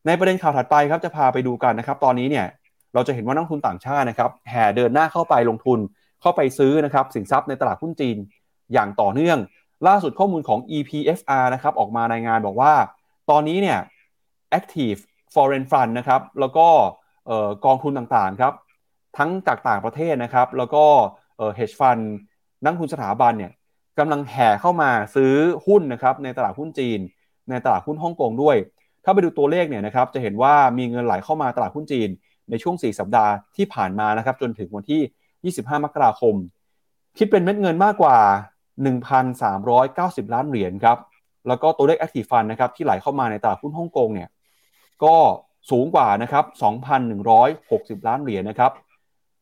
ในประเด็นข่าวถัดไปครับจะพาไปดูกันนะครับตอนนี้เนี่ยเราจะเห็นว่านักลงทุนต่างชาตินะครับแห่เดินหน้าเข้าไปลงทุนเข้าไปซื้อนะครับสินทรัพย์ในตลาดหุ้นจีนอย่างต่อเนื่องล่าสุดข้อมูลของ EPFR นะครับออกมารายงานบอกว่าตอนนี้เนี่ย Active Foreign Fund นะครับแล้วก็กองทุนต่างๆครับทั้งจากต่างประเทศนะครับแล้วก็hedge fund นักทุนสถาบันเนี่ยกำลังแห่เข้ามาซื้อหุ้นนะครับในตลาดหุ้นจีนในตลาดหุ้นฮ่องกงด้วยถ้าไปดูตัวเลขเนี่ยนะครับจะเห็นว่ามีเงินไหลเข้ามาตลาดหุ้นจีนในช่วง4สัปดาห์ที่ผ่านมานะครับจนถึงวันที่25มกราคมคิดเป็นเม็ดเงินมากกว่า 1,390 ล้านเหรียญครับแล้วก็ตัวเลข active fund นะครับที่ไหลเข้ามาในตลาดหุ้นฮ่องกงเนี่ยก็สูงกว่านะครับ 2,160 ล้านเหรียญนะครับ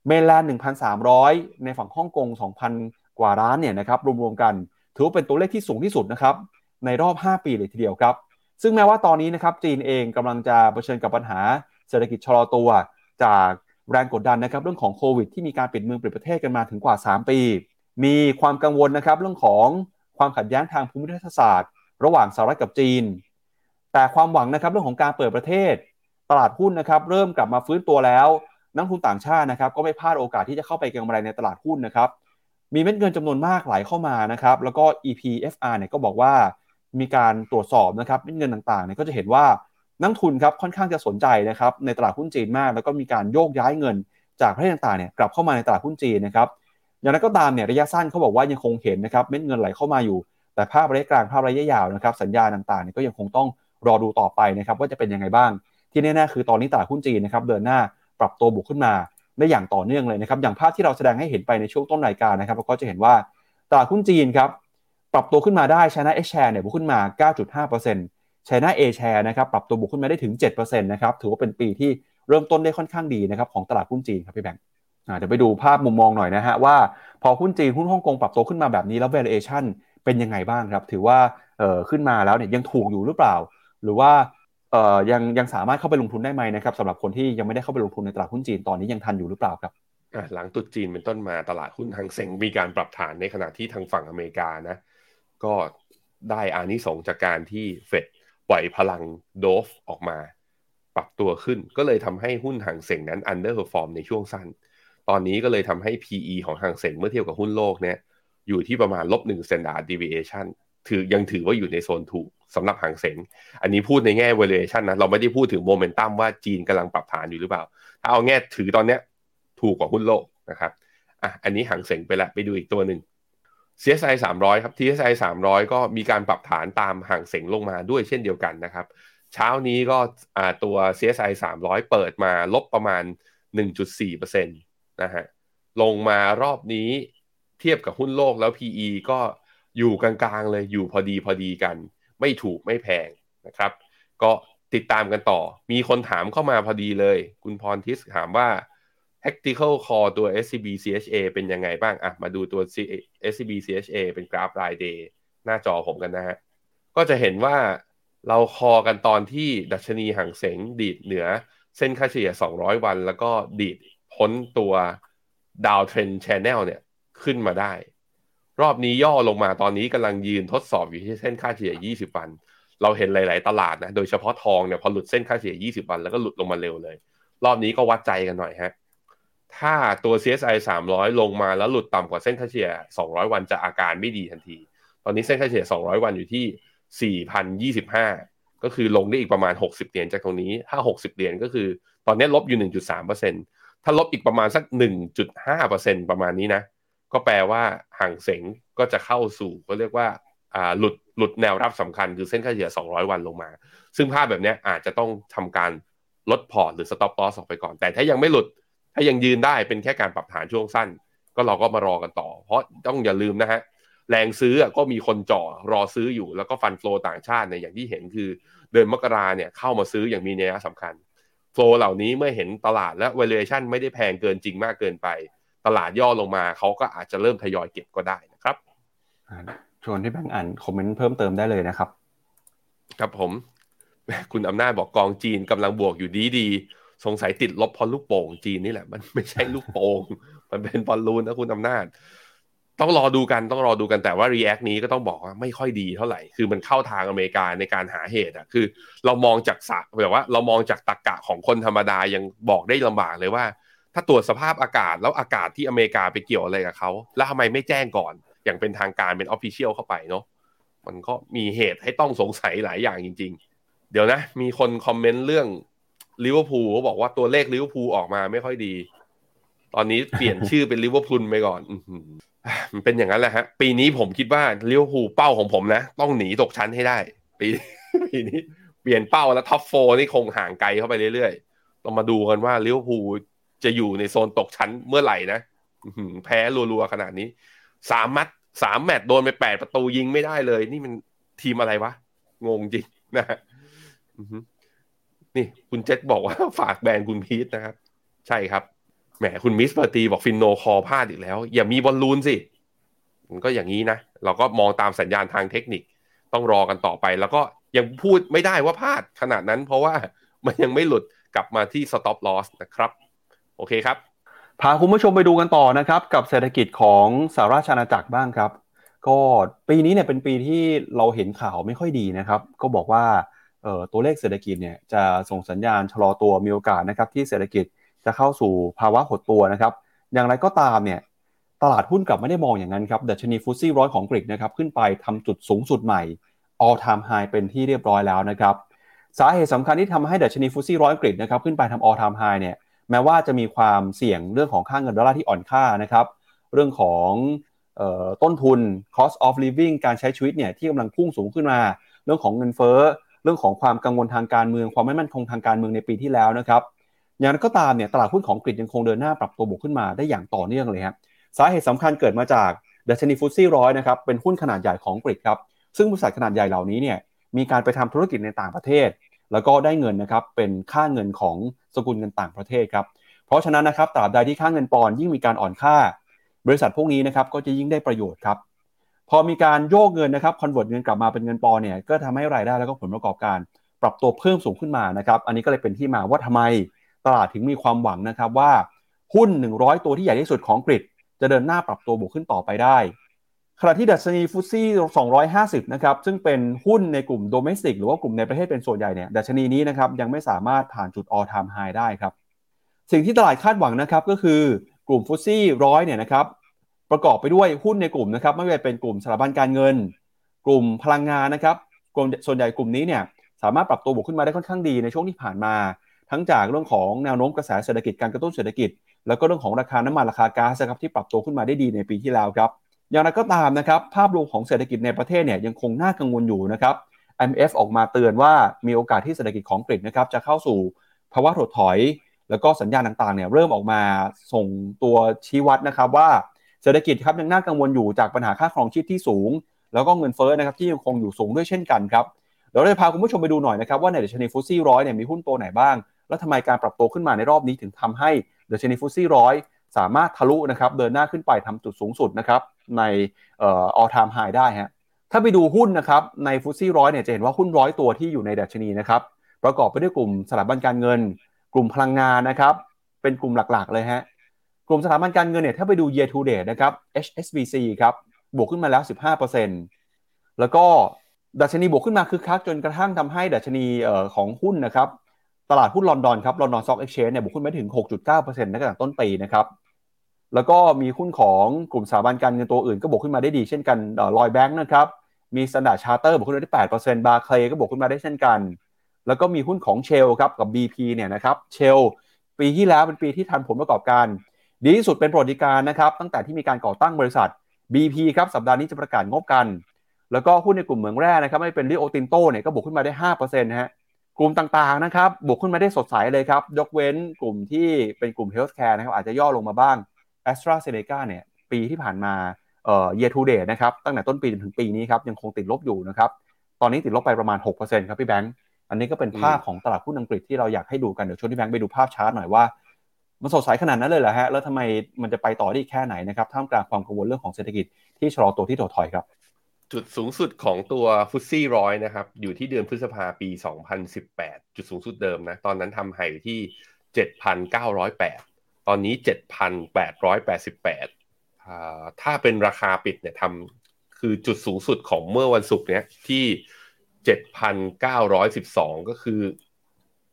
เมลาน 1,300 ในฝั่งฮ่องกง 2,000 กว่าล้านเนี่ยนะครับรวมๆกันถือว่าเป็นตัวเลขที่สูงที่สุดนะครับในรอบ5ปีเลยทีเดียวครับซึ่งแม้ว่าตอนนี้นะครับจีนเองกำลังจะเผชิญกับปัญหาเศรษฐกิจชะลอตัวจากแรงกดดันนะครับเรื่องของโควิดที่มีการปิดเมืองปิดประเทศกันมาถึงกว่า3ปีมีความกังวลนะครับเรื่องของความขัดแย้งทางภูมิรัฐศาสตร์ระหว่างสหรัฐกับจีนแต่ความหวังนะครับเรื่องของการเปิดประเทศตลาดหุ้นนะครับเริ่มกลับมาฟื้นตัวแล้วนักทุนต่างชาตินะครับก็ไม่พลาดโอกาสที่จะเข้าไปเก็งกำไรในตลาดหุ้นนะครับมีเม็ดเงินจำนวนมากไหลเข้ามานะครับแล้วก็ EPFR เนี่ยก็บอกว่ามีการตรวจสอบนะครับเม็ดเงินต่างๆเนี่ยก็จะเห็นว่านักทุนครับค่อนข้างจะสนใจนะครับในตลาดหุ้นจีนมากแล้วก็มีการโยกย้ายเงินจากประเทศต่างๆเนี่ยกลับเข้ามาในตลาดหุ้นจีนนะครับอย่างไรก็ตามเนี่ยระยะสั้นเขาบอกว่ายังคงเห็นนะครับเม็ดเงินไหลเข้ามาอยู่แต่ภาพระยะกลางภาพระยะยาวนะครับสัญญาณต่างๆเนี่ยก็ยังคงต้องรอดูต่อไปนะครับว่าจะเป็นยังไงบ้างที่แน่ๆคือตอนนี้ตลาดหุ้นจีนนะครับเดินหน้าปรับตัวบวกขึ้นมาได้อย่างต่อเนื่องเลยนะครับอย่างภาพที่เราแสดงให้เห็นไปในช่วงต้นรายการนะครับเราก็จะเห็นว่าตลาดหุ้นจีนครับปรับตัวขึ้นมาได้ China A Share เนี่ยบวกขึ้นมา 9.5% China A Share นะครับปรับตัวบวกขึ้นมาได้ถึง 7% นะครับถือว่าเป็นปีที่ เริ่มต้นได้ค่อนข้างดีนะครับของตลาดหุ้นจีนครับพี่แบงค์เดี๋ยวไปดูภาพมุมมองหน่อยนะฮะว่าพอหุ้นจีนหุ้นฮ่องกงปรับตัวขึ้นมาแบบนี้แล้ว valuation เป็นยังไงบ้างครับถือว่าขึ้นมาแล้วเนี่ยยังถูกอยู่หรือเปล่าหรือว่ายังสามารถเข้าไปลงทุนได้ไหมนะครับสำหรับคนที่ยังไม่ได้เข้าไปลงทุนในตลาดหุ้นจีนตอนนี้ยังทันอยู่หรือเปล่าครับหลังตุดจีนเป็นต้นมาตลาดหุ้นฮั่งเซ็งมีการปรับฐานในขณะที่ทางฝั่งอเมริกานะก็ได้อานิสงส์จากการที่เฟดปล่อยพลังโดฟออกมาปรับตัวขึ้นก็เลยทำให้หุ้นฮั่งเซ็งนั้นอันเดอร์เพอร์ฟอร์มในช่วงสั้นตอนนี้ก็เลยทำให้ PE ของฮั่งเซ็งเมื่อเทียบกับหุ้นโลกเนี่ยอยู่ที่ประมาณ -1 standard deviation ยังถือว่าอยู่ในโซนถูกสำหรับฮั่งเซ็งอันนี้พูดในแง่ valuation นะเราไม่ได้พูดถึงโมเมนตัมว่าจีนกำลังปรับฐานอยู่หรือเปล่าถ้าเอาแง่ถือตอนเนี้ยถูกกว่าหุ้นโลกนะครับอันนี้หังเส็งไปละไปดูอีกตัวหนึ่ง CSI 300 ครับ CSI 300ก็มีการปรับฐานตามหังเส็งลงมาด้วยเช่นเดียวกันนะครับเช้านี้ก็ตัว CSI 300เปิดมาลบประมาณ 1.4% นะฮะลงมารอบนี้เทียบกับหุ้นโลกแล้ว PE ก็อยู่กลางๆเลยอยู่พอดีกันไม่ถูกไม่แพงนะครับก็ติดตามกันต่อมีคนถามเข้ามาพอดีเลยคุณพรทิศถามว่าTactical Call ตัว SCB CHA เป็นยังไงบ้างมาดูตัว SCB CHA เป็นกราฟรายเดย์หน้าจอผมกันนะฮะก็จะเห็นว่าเราคอกันตอนที่ดัชนีหังเส็งดีดเหนือเส้นค่าเฉลี่ย200วันแล้วก็ดีดพ้นตัว Down Trend Channel เนี่ยขึ้นมาได้รอบนี้ย่อลงมาตอนนี้กำลังยืนทดสอบอยู่ที่เส้นค่าเฉลี่ย20วันเราเห็นหลายๆตลาดนะโดยเฉพาะทองเนี่ยพอหลุดเส้นค่าเฉลี่ย20วันแล้วก็หลุดลงมาเร็วเลยรอบนี้ก็วัดใจกันหน่อยฮะถ้าตัว CSI 300 ลงมาแล้วหลุดต่ำกว่าเส้นค่าเฉลี่ย200วันจะอาการไม่ดีทันทีตอนนี้เส้นค่าเฉลี่ย200วันอยู่ที่ 4,025 ก็คือลงได้อีกประมาณ60เหรียญจากตรงนี้ถ้า60เหรียญก็คือตอนนี้ลบอยู่ 1.3% ถ้าลบอีกประมาณสัก 1.5% ประมาณนี้นะก็แปลว่าหังเส็งก็จะเข้าสู่ก็เรียกว่าหลุดแนวรับสำคัญคือเส้นค่าเฉลี่ย200วันลงมาซึ่งภาพแบบนี้อาจจะต้องทำการลดพอร์ตหรือ stop loss ออกไปก่อนแต่ถ้ายังไม่หลุดถ้ายังยืนได้เป็นแค่การปรับฐานช่วงสั้นก็เราก็มารอกันต่อเพราะต้องอย่าลืมนะฮะแรงซื้อก็มีคนจ่อรอซื้ออยู่แล้วก็ฟันโฟลต่างชาติเนี่ยอย่างที่เห็นคือเดือนมกราเนี่ยเข้ามาซื้ออย่างมีนัยสำคัญโฟลเหล่านี้เมื่อเห็นตลาดและ valuation ไม่ได้แพงเกินจริงมากเกินไปตลาดย่อลงมาเขาก็อาจจะเริ่มทยอยเก็บก็ได้นะครับชวนที่แบงค์อ่านคอมเมนต์เพิ่มเติมได้เลยนะครับครับผมคุณอำนาจบอกกองจีนกำลังบวกอยู่ดีๆสงสัยติดลบพอลูกโป่งจีนนี่แหละมันไม่ใช่ลูกโป่งมันเป็นบอลลูนนะคุณอำนาจต้องรอดูกันแต่ว่า react นี้ก็ต้องบอกว่าไม่ค่อยดีเท่าไหร่คือมันเข้าทางอเมริกาในการหาเหตุคือเรามองจากตรรกะของคนธรรมดายังบอกได้ลำบากเลยว่าถ้าตรวจสภาพอากาศแล้วอากาศที่อเมริกาไปเกี่ยวอะไรกับเขาแล้วทำไมไม่แจ้งก่อนอย่างเป็นทางการเป็น official เข้าไปเนาะมันก็มีเหตุให้ต้องสงสัยหลายอย่างจริงๆเดี๋ยวนะมีคนคอมเมนต์เรื่องลิเวอร์พูลเขาบอกว่าตัวเลขลิเวอร์พูลออกมาไม่ค่อยดีตอนนี้เปลี่ยนชื่อเป็นลิเวอร์พูลไปก่อนมันเป็นอย่างนั้นแหละฮะปีนี้ผมคิดว่าลิเวอร์พูลเป้าของผมนะต้องหนีตกชั้นให้ได้ปีนี้เปลี่ยนเป้าแล้วท็อปโฟนี่คงห่างไกลเข้าไปเรื่อยๆต้องมาดูกันว่าลิเวอร์พูลจะอยู่ในโซนตกชั้นเมื่อไหร่นะแพ้รัวๆขนาดนี้3 แมตช์โดนไป8ประตูยิงไม่ได้เลยนี่มันทีมอะไรวะงงจริงนะนี่คุณเจษบอกว่าฝากแบรนด์คุณพีทนะครับใช่ครับแหมคุณมิสเปอร์ตีบอกฟินโนคอพลาดอีกแล้วอย่ามีบอลลูนสิมันก็อย่างนี้นะเราก็มองตามสัญญาณทางเทคนิคต้องรอกันต่อไปแล้วก็ยังพูดไม่ได้ว่าพลาดขนาดนั้นเพราะว่ามันยังไม่หลุดกลับมาที่ stop loss นะครับโอเคครับพาคุณผู้ชมไปดูกันต่อนะครับกับเศรษฐกิจของสหราชอาณาจักรบ้างครับก็ปีนี้เนี่ยเป็นปีที่เราเห็นข่าวไม่ค่อยดีนะครับก็บอกว่าตัวเลขเศรษฐกิจเนี่ยจะส่งสัญญาณชะลอตัวมีโอกาสนะครับที่เศรษฐกิจจะเข้าสู่ภาวะหดตัวนะครับอย่างไรก็ตามเนี่ยตลาดหุ้นกลับไม่ได้มองอย่างนั้นครับดัชนีฟุตซี่ร้อยของอังกฤษนะครับขึ้นไปทำจุดสูงสุดใหม่ all time high เป็นที่เรียบร้อยแล้วนะครับสาเหตุสำคัญที่ทำให้ดัชนีฟุตซี่ร้อยอังกฤษนะครับขึ้นไปทำ all time high เนี่ยแม้ว่าจะมีความเสี่ยงเรื่องของค่าเงินดอลลาร์ที่อ่อนค่านะครับเรื่องของต้นทุน cost of living การใช้ชีวิตเนี่ยที่กำลังพุ่งสูงขึ้นมาเรื่องของเงินเฟ้อเรื่องของความกังวลทางการเมืองความไม่มั่นคงทางการเมืองในปีที่แล้วนะครับอย่างนั้นก็ตามเนี่ยตลาดหุ้นของอังกฤษยังคงเดินหน้าปรับตัวบวกขึ้นมาได้อย่างต่อเนื่องเลยครับสาเหตุสำคัญเกิดมาจากดัชนีฟุตซี่100นะครับเป็นหุ้นขนาดใหญ่ของอังกฤษครับซึ่งบริษัทขนาดใหญ่เหล่านี้เนี่ยมีการไปทำธุรกิจในต่างประเทศ แล้วก็ได้เงินนะครับเป็นค่าเงินของสกุลเงินต่างประเทศครับเพราะฉะนั้นนะครับตราบใดที่ค่าเงินปอนด์ยิ่งมีการอ่อนค่าบริษัทพวกนี้นะครับก็จะยิ่งได้ประโยชน์ครับพอมีการโยกเงินนะครับคอนเวิร์ตเงินกลับมาเป็นเงินปอนด์เนี่ยก็ทำให้รายได้แล้วก็ผลประกอบการปรับตัวเพิ่มสูงขึ้นมานะครับอันนี้ก็เลยเป็นที่มาว่าทำไมตลาดถึงมีความหวังนะครับว่าหุ้น100ตัวที่ใหญ่ที่สุดของอังกฤษจะเดินหน้าปรับตัวบวกขึ้นต่อไปได้ขณะที่ดัชนีฟุตซี่250นะครับซึ่งเป็นหุ้นในกลุ่มโดเมสติกหรือว่ากลุ่มในประเทศเป็นส่วนใหญ่เนี่ยดัชนีนี้นะครับยังไม่สามารถผ่านจุด all time high ได้ครับสิ่งที่ตลาดคาดหวังนะครับก็คือกลุ่มฟุตซี่100เนี่ยนะครับประกอบไปด้วยหุ้นในกลุ่มนะครับไม่ว่าจะเป็นกลุ่มสถาบันการเงินกลุ่มพลังงานนะครับกลุ่มส่วนใหญ่กลุ่มนี้เนี่ยสามารถปรับตัวบวกขึ้นมาได้ค่อนข้างดีในช่วงที่ผ่านมาทั้งจากเรื่องของแนวโน้มกระแสเศรษฐกิจการกระตุ้นเศรษฐกิจแล้วก็เรื่องของราคาน้ำมันราคาก๊าซนะครับที่ปรับตัวขึ้นมาได้ดีในปีที่แล้วครับอย่างไรก็ตามนะครับภาพรวมของเศรษฐกิจในประเทศเนี่ยยังคงน่ากังวลอยู่นะครับ IMF ออกมาเตือนว่ามีโอกาสที่เศรษฐกิจของอังกฤษนะครับจะเข้าสู่ภาวะถดถอยแล้วก็สัญญาณต่างๆเนี่ยเริ่มออกมาส่งตัวชี้วัดนะครับว่าเศรษฐกิจครับยังน่ากังวลอยู่จากปัญหาค่าครองชีพที่สูงแล้วก็เงินเฟ้อนะครับที่ยังคงอยู่สูงด้วยเช่นกันครับเราได้พาคุณผู้ชมไปดูหน่อยนะครับว่าในดัชนีฟุตซี่100เนี่ยมีหุ้นตัวไหนบ้างแล้วทำไมการปรับตัวขึ้นมาในรอบนี้ถึงทำให้ดัชนีฟุตซี่100สามารถทะลุนะครับเดินหน้าขึ้นไปทำจุดสูงสุดนะครับในall time high ได้ฮะถ้าไปดูหุ้นนะครับในฟุตซี่100เนี่ยจะเห็นว่าหุ้น100ตัวที่อยู่ในดัชนีนะครับประกอบไปด้วยกลุ่มสถาบันการเงินกลุ่มพลังงานนะครับเป็นกลุ่มหลักๆเลยฮะกลุ่มสถาบันการเงินเนี่ยถ้าไปดู year to date นะครับ HSBC ครับบวกขึ้นมาแล้ว 15% แล้วก็ดัชนีบวกขึ้นมาคึกคักจนกระทั่งทำให้ดัชนีของหุ้นนะครับตลาดหุ้นลอนดอนครับลอนดอนสต็อกเอ็กซ์เชนจ์เนี่ยบวกขึ้นไปถึง 6.9% ณ ต้นปีนะครับแล้วก็มีหุ้นของกลุ่มสถาบันการเงินตัวอื่นก็บวกขึ้นมาได้ดีเช่นกันลอยแบงค์นะครับมี Standard Charter บวกขึ้นมาได้ 8% บาร์เคลย์ก็บวกขึ้นมาได้เช่นกันแล้วก็มีหุ้นของ Shell ครับกับ BP เนี่ยนะครับ Shell ปีที่แล้วเป็นปีที่ทำผลประกอบการดีที่สุดเป็นประวัติการนะครับตั้งแต่ที่มีการก่อตั้งบริษัท BP ครับสัปดาห์นี้จะประกาศงบกันแล้วก็หุ้นในกลุ่มเหมืองแร่นะครับไม่เป็นริโอตินโตเนี่ยก็บวกขึ้นมาได้ 5% นะฮะกลุ่มต่างๆนะครับบวกขึ้นมาได้สดใสเลยครับยกเว้นกลุ่มที่เป็นกลุ่มเฮลท์แคร์นะครับอาจจะย่อลงมาบ้าง AstraZeneca เนี่ยปีที่ผ่านมาyear to date นะครับตั้งแต่ต้นปีจนถึงปีนี้ครับยังคงติดลบอยู่นะครับตอนนี้ติดลบไปประมาณ 6% ครับพี่แบงค์อันนี้ก็เป็นภาพของตลาดหุ้นอังกฤษที่เราอยากให้ดูกันเดี๋ยวชวนพี่แบงค์ไปดูภาพชาร์ตหน่อยว่ามันสดใสขนาดนั้นเลยเหรอฮะแล้วทำไมมันจะไปต่อได้แค่ไหนนะครับท่ามกลางความกังวลเรื่องของเศรษฐกิจที่ชะลอตัวที่ถดถอยครับจุดสูงสุดของตัวฟุตซี่100นะครับอยู่ที่เดือนพฤษภาคมปี2018จุดสูงสุดเดิมนะตอนนั้นทำไฮอยู่ที่ 7,908 ตอนนี้ 7,888 ถ้าเป็นราคาปิดเนี่ยทำคือจุดสูงสุดของเมื่อวันศุกร์เนี้ยที่ 7,912 ก็คือ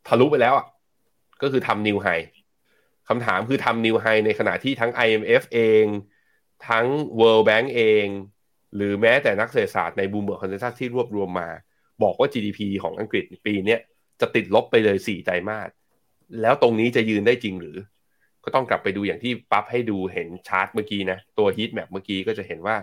ทะลุไปแล้วอ่ะก็คือทำนิวไฮคำถามคือทำนิวไฮในขณะที่ทั้ง IMF เองทั้ง World Bank เองหรือแม้แต่นักเศรษฐศาสตร์ในบูมเบิร์กคอนเซนแซสที่รวบรวมมาบอกว่า GDP ของอังกฤษปีนี้จะติดลบไปเลย4ไตรมาสแล้วตรงนี้จะยืนได้จริงหรือก็ต้องกลับไปดูอย่างที่ปั๊บให้ดูเห็นชาร์ตเมื่อกี้นะตัวฮีทแมปเมื่อกี้ก็จะเห็นว่า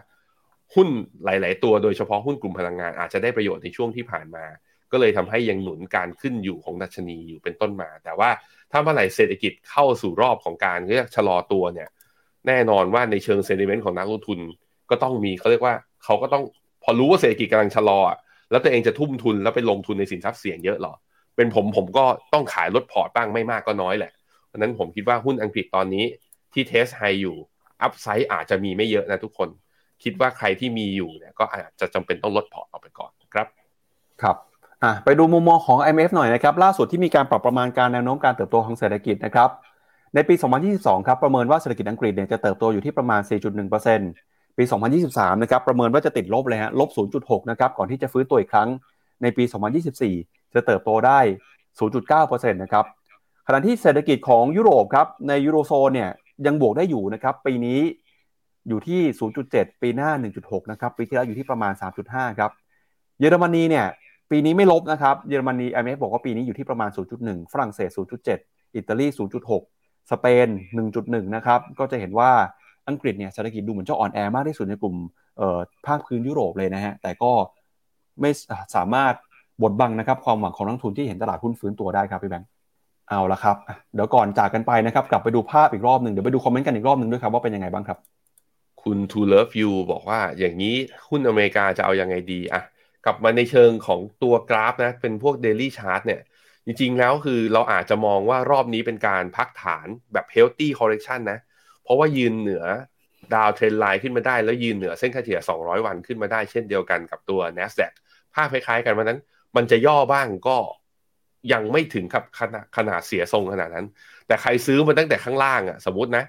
หุ้นหลายๆตัวโดยเฉพาะหุ้นกลุ่มพลังงานอาจจะได้ประโยชน์ในช่วงที่ผ่านมาก็เลยทำให้ยังหนุนการขึ้นอยู่ของดัชนีอยู่เป็นต้นมาแต่ว่าถ้าเมื่อไหร่เศรษฐกิจเข้าสู่รอบของการเรียกชะลอตัวเนี่ยแน่นอนว่าในเชิงเซนติเมนต์ของนักลงทุนก็ต้องมีเขาเรียกว่าเขาก็ต้องพอรู้ว่าเศรษฐกิจกำลังชะลอแล้วตัวเองจะทุ่มทุนแล้วไปลงทุนในสินทรัพย์เสี่ยงเยอะหรอเป็นผมก็ต้องขายลดพอร์ตบ้างไม่มากก็น้อยแหละเพราะนั้นผมคิดว่าหุ้นอังกฤษตอนนี้ที่เทสไฮอยู่อัพไซด์อาจจะมีไม่เยอะนะทุกคนคิดว่าใครที่มีอยู่เนี่ยก็อาจจะจำเป็นต้องลดพอร์ตออกไปก่อนครับครับไปดูมุมมองของ IMF หน่อยนะครับล่าสุดที่มีการปรับประมาณการแนวโน้มการเติบโตของเศรษฐกิจนะครับในปี2022ครับประเมินว่าเศรษฐกิจอังกฤษเนี่ยจะเติบโตอยู่ที่ประมาณ 4.1% ปี2023นะครับประเมินว่าจะติดลบเลยฮะ -0.6 นะครับก่อนที่จะฟื้นตัวอีกครั้งในปี2024จะเติบโตได้ 0.9% นะครับขณะที่เศรษฐกิจของยุโรปครับในยูโรโซนเนี่ยยังบวกได้อยู่นะครับปีนี้อยู่ที่ 0.7 ปีหน้า 1.6 นะครับปีที่แล้วอยู่ที่ประมาณ 3.5 ครับเยอรมนีเนี่ยปีนี้ไม่ลบนะครับเยอรมนี IMF บอกว่าปีนี้อยู่ที่ประมาณ 0.1 ฝรั่งเศส 0.7 อิตาลี 0.6 สเปน 1.1 นะครับก็จะเห็นว่าอังกฤษเนี่ยเศรษฐกิจดูเหมือนจะอ่อนแอมากที่สุดในกลุ่มภาคพื้นยุโรปเลยนะฮะแต่ก็ไม่สามารถบดบังนะครับความหวังของนักทุนที่เห็นตลาดหุ้นฟื้นตัวได้ครับพี่แบงค์เอาละครับเดี๋ยวก่อนจากกันไปนะครับกลับไปดูภาพอีกรอบนึงเดี๋ยวไปดูคอมเมนต์กันอีกรอบนึงด้วยครับว่าเป็นยังไงบ้างครับคุณ To Love You บอกว่าอย่างนี้หุ้นอเมริกาจะเอายังไงดีอะ กลับมาในเชิงของตัวกราฟนะเป็นพวก daily chart เนี่ยจริงๆแล้วคือเราอาจจะมองว่ารอบนี้เป็นการพักฐานแบบ healthy correction นะเพราะว่ายืนเหนือดาวเทรนไลน์ขึ้นมาได้แล้วยืนเหนือเส้นค่าเฉลี่ย200วันขึ้นมาได้เช่นเดียวกันกับตัว Nasdaq ภาพคล้ายๆกันวันนั้นมันจะย่อบ้างก็ยังไม่ถึงกับขนาดเสียทรงขนาดนั้นแต่ใครซื้อมาตั้งแต่ข้างล่างอ่ะสมมุตินะ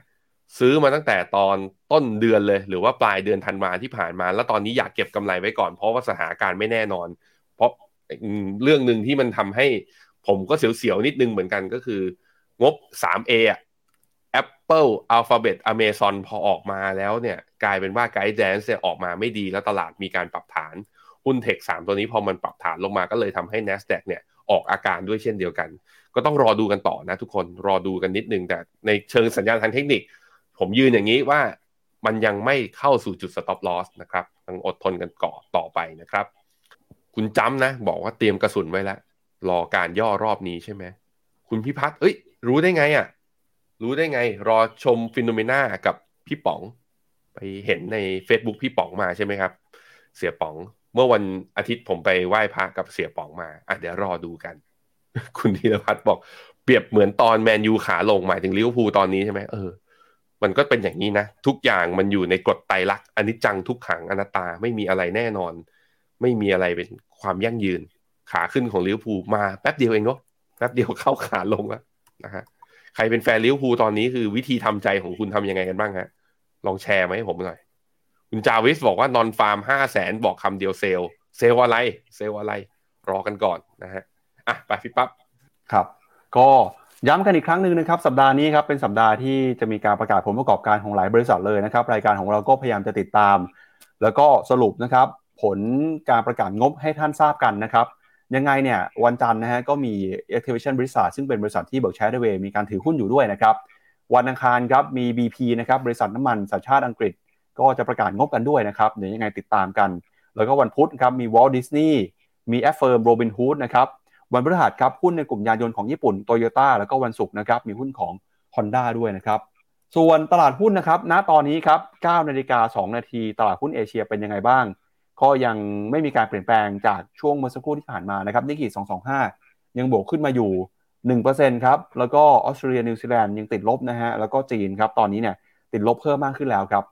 ซื้อมาตั้งแต่ตอนต้นเดือนเลยหรือว่าปลายเดือนธันวาที่ผ่านมาแล้วตอนนี้อยากเก็บกำไรไว้ก่อนเพราะว่าสถานการณ์ไม่แน่นอนเพราะเรื่องนึงที่มันทำให้ผมก็เสียวๆนิดนึงเหมือนกันก็คืองบ 3A อ่ะ Apple Alphabet Amazon พอออกมาแล้วเนี่ยกลายเป็นว่า Guidance เนี่ยออกมาไม่ดีแล้วตลาดมีการปรับฐานหุ้น Tech 3 ตัวนี้พอมันปรับฐานลงมาก็เลยทำให้ Nasdaq เนี่ยออกอาการด้วยเช่นเดียวกันก็ต้องรอดูกันต่อนะทุกคนรอดูกันนิดนึงแต่ในเชิงสัญญาณทางเทคนิคผมยืนอย่างนี้ว่ามันยังไม่เข้าสู่จุด stop loss นะครับต้องอดทนกันก่อต่อไปนะครับคุณจำนะบอกว่าเตรียมกระสุนไว้แล้วรอการย่อรอบนี้ใช่ไหมคุณพิพัฒน์รู้ได้ไงอ่ะรู้ได้ไงรอชม Phenomena กับพี่ป๋องไปเห็นใน Facebook พี่ป๋องมาใช่ไหมครับเสียป๋องเมื่อวันอาทิตย์ผมไปไหว้พระกับเสียป๋องมาเดี๋ยวรอดูกันคุณธีรพัฒน์บอกเปรียบเหมือนตอนแมนยูขาลงหมายถึงลิเวอร์พูลตอนนี้ใช่ไหมมันก็เป็นอย่างนี้นะทุกอย่างมันอยู่ในกฎไตรลักษณ์อนิจจังทุกขังอนัตตาไม่มีอะไรแน่นอนไม่มีอะไรเป็นความยั่งยืนขาขึ้นของลิเวอร์พูลมาแป๊บเดียวเองเนาะแป๊บเดียวเข้าขาลงแล้วนะฮะใครเป็นแฟนลิเวอร์พูลตอนนี้คือวิธีทำใจของคุณทำยังไงกันบ้างฮะลองแชร์มาให้ผมหน่อยคุณจาวิสบอกว่านอนฟาร์ม 500,000 บอกคำเดียวเซลอะไรรอกันก่อนนะฮะไปพี่ปั๊บครับก็ย้ำกันอีกครั้งนึงนะครับสัปดาห์นี้ครับเป็นสัปดาห์ที่จะมีการประกาศผลประกอบการของหลายบริษัทเลยนะครับรายการของเราก็พยายามจะติดตามแล้วก็สรุปนะครับผลการประกาศงบให้ท่านทราบกันนะครับยังไงเนี่ยวันจันทร์นะฮะก็มี Activation บริษัทซึ่งเป็นบริษัทที่Berkshire Hathawayมีการถือหุ้นอยู่ด้วยนะครับวันอังคารครับมี BP นะครับบริษัทน้ำมันสัญชาติอังกฤษก็จะประกาศงบกันด้วยนะครับเดี๋ยวยังไงติดตามกันแล้วก็วันพุธครับมี Walt Disney มี Affirm Robinhood นะครับวันพฤหัสครับหุ้นในกลุ่มยานยนต์ของญี่ปุ่น Toyota แล้วก็วันศุกร์นะครับมีหุ้นของ Honda ด้วยนะครับส่วนตลาดหุ้นนะครับณตอนนี้ครับ 9:02 น.ตลาดหุ้นเอเชียเป็นยังไงบ้างก็ยังไม่มีการเปลี่ยนแปลงจากช่วงเมื่อสักครู่ที่ผ่านมานะครับนิกเกิล225ยังบวกขึ้นมาอยู่ 1% ครับแล้วก็ออสเตรเลียนิวซีแลนด์ยังติดลบนะฮะแล้วก็จีนครับตอนนี้เนี่ยติดลบเพิ่มมากขึ้นแล้วครับ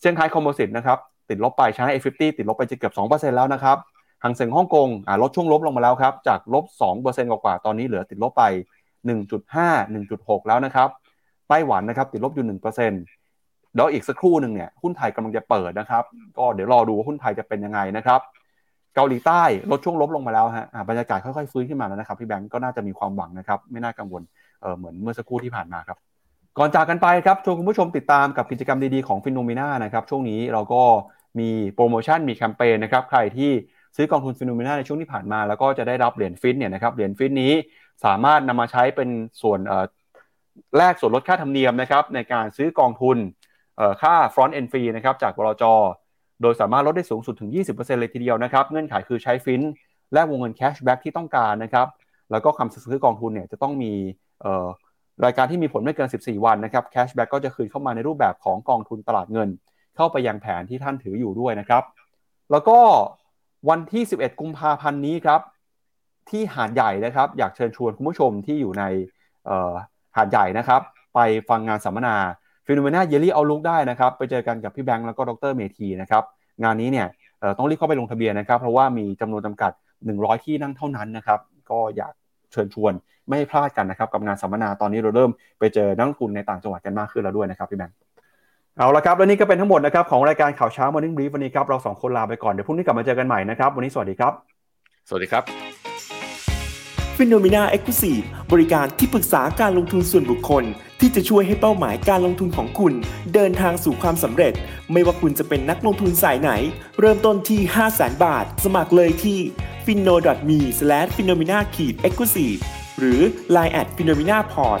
เซี่ยงไฮ้คอมโพสิตนะครับติดลบไป China A50 ติดลบไปจะเกือบ 2% แล้วนะครับหังเส็งฮ่องกงลดช่วงลบลงมาแล้วครับจากลบ 2% กว่าๆตอนนี้เหลือติดลบไป 1.5 1.6 แล้วนะครับไต้หวันนะครับติดลบอยู่ 1%แล้วอีกสักครู่หนึ่งเนี่ยหุ้นไทยกำลังจะเปิดนะครับก็เดี๋ยวรอดูว่าหุ้นไทยจะเป็นยังไงนะครับเกาหลีใต้ลดช่วงลบลงมาแล้วฮะบรรยากาศค่อยๆฟื้นขึ้นมาแล้วนะครับพี่แบงก์ก็น่าจะมีความหวังนะครับไม่น่ากังวลเหมือนเมื่อสักครู่ที่ผ่านมาครับก่อนจากกันไปครับชวนคุณผู้ชมติดตามกับกิจกรรมดีๆของ Phenomena นะครับช่วงนี้เราก็มีโปรโมชั่นมีแคมเปญนะครับใครที่ซื้อกองทุน Phenomena ในช่วงที่ผ่านมาแล้วก็จะได้รับเหรียญฟิตเนี่ยนะครับเหรียญฟิตนี้สามารถนำมาใช้เป็นส่วนแลกส่วนลดค่าธรรมเนียมนะครับในการซื้อกองทุนค่า front end fee นะครับจากบลจ.โดยสามารถลดได้สูงสุดถึง 20% เลยทีเดียวนะครับเงื่อนไขคือใช้ฟินและวงเงิน cashback ที่ต้องการนะครับแล้วก็คำซื้อกองทุนเนี่ยจะต้องมีรายการที่มีผลไม่เกิน14วันนะครับ cashback ก็จะคืนเข้ามาในรูปแบบของกองทุนตลาดเงินเข้าไปยังแผนที่ท่านถืออยู่ด้วยนะครับแล้วก็วันที่11กุมภาพันธ์นี้ครับที่หาดใหญ่นะครับอยากเชิญชวนคุณผู้ชมที่อยู่ในหาดใหญ่นะครับไปฟังงานสัมมนาPhenomena Yearly Outlook ได้นะครับไปเจอกันกับพี่แบงค์แล้วก็ดร.เมธีนะครับงานนี้เนี่ยต้องรีบเข้าไปลงทะเบียนนะครับเพราะว่ามีจำนวนจำกัด100ที่นั่งเท่านั้นนะครับก็อยากเชิญชวนไม่ให้พลาดกันนะครับกับงานสัมมนาตอนนี้เราเริ่มไปเจอนักลงทุนในต่างจังหวัดกันมากขึ้นแล้วด้วยนะครับพี่แบงค์เอาละครับและนี่ก็เป็นทั้งหมดนะครับของรายการข่าวเช้า Morning Brief วันนี้ครับเรา2คนลาไปก่อนเดี๋ยวพรุ่งนี้กลับมาเจอกันใหม่นะครับวันนี้สวัสดีครับสวัสดีครับ Phenomena Exclusive บริการที่ปรึกษาการลงทุนส่วนบุคคลที่จะช่วยให้เป้าหมายการลงทุนของคุณเดินทางสู่ความสำเร็จไม่ว่าคุณจะเป็นนักลงทุนสายไหนเริ่มต้นที่ 500,000 บาทสมัครเลยที่ fino.me/phenomena-exclusive หรือ line@phenomenaport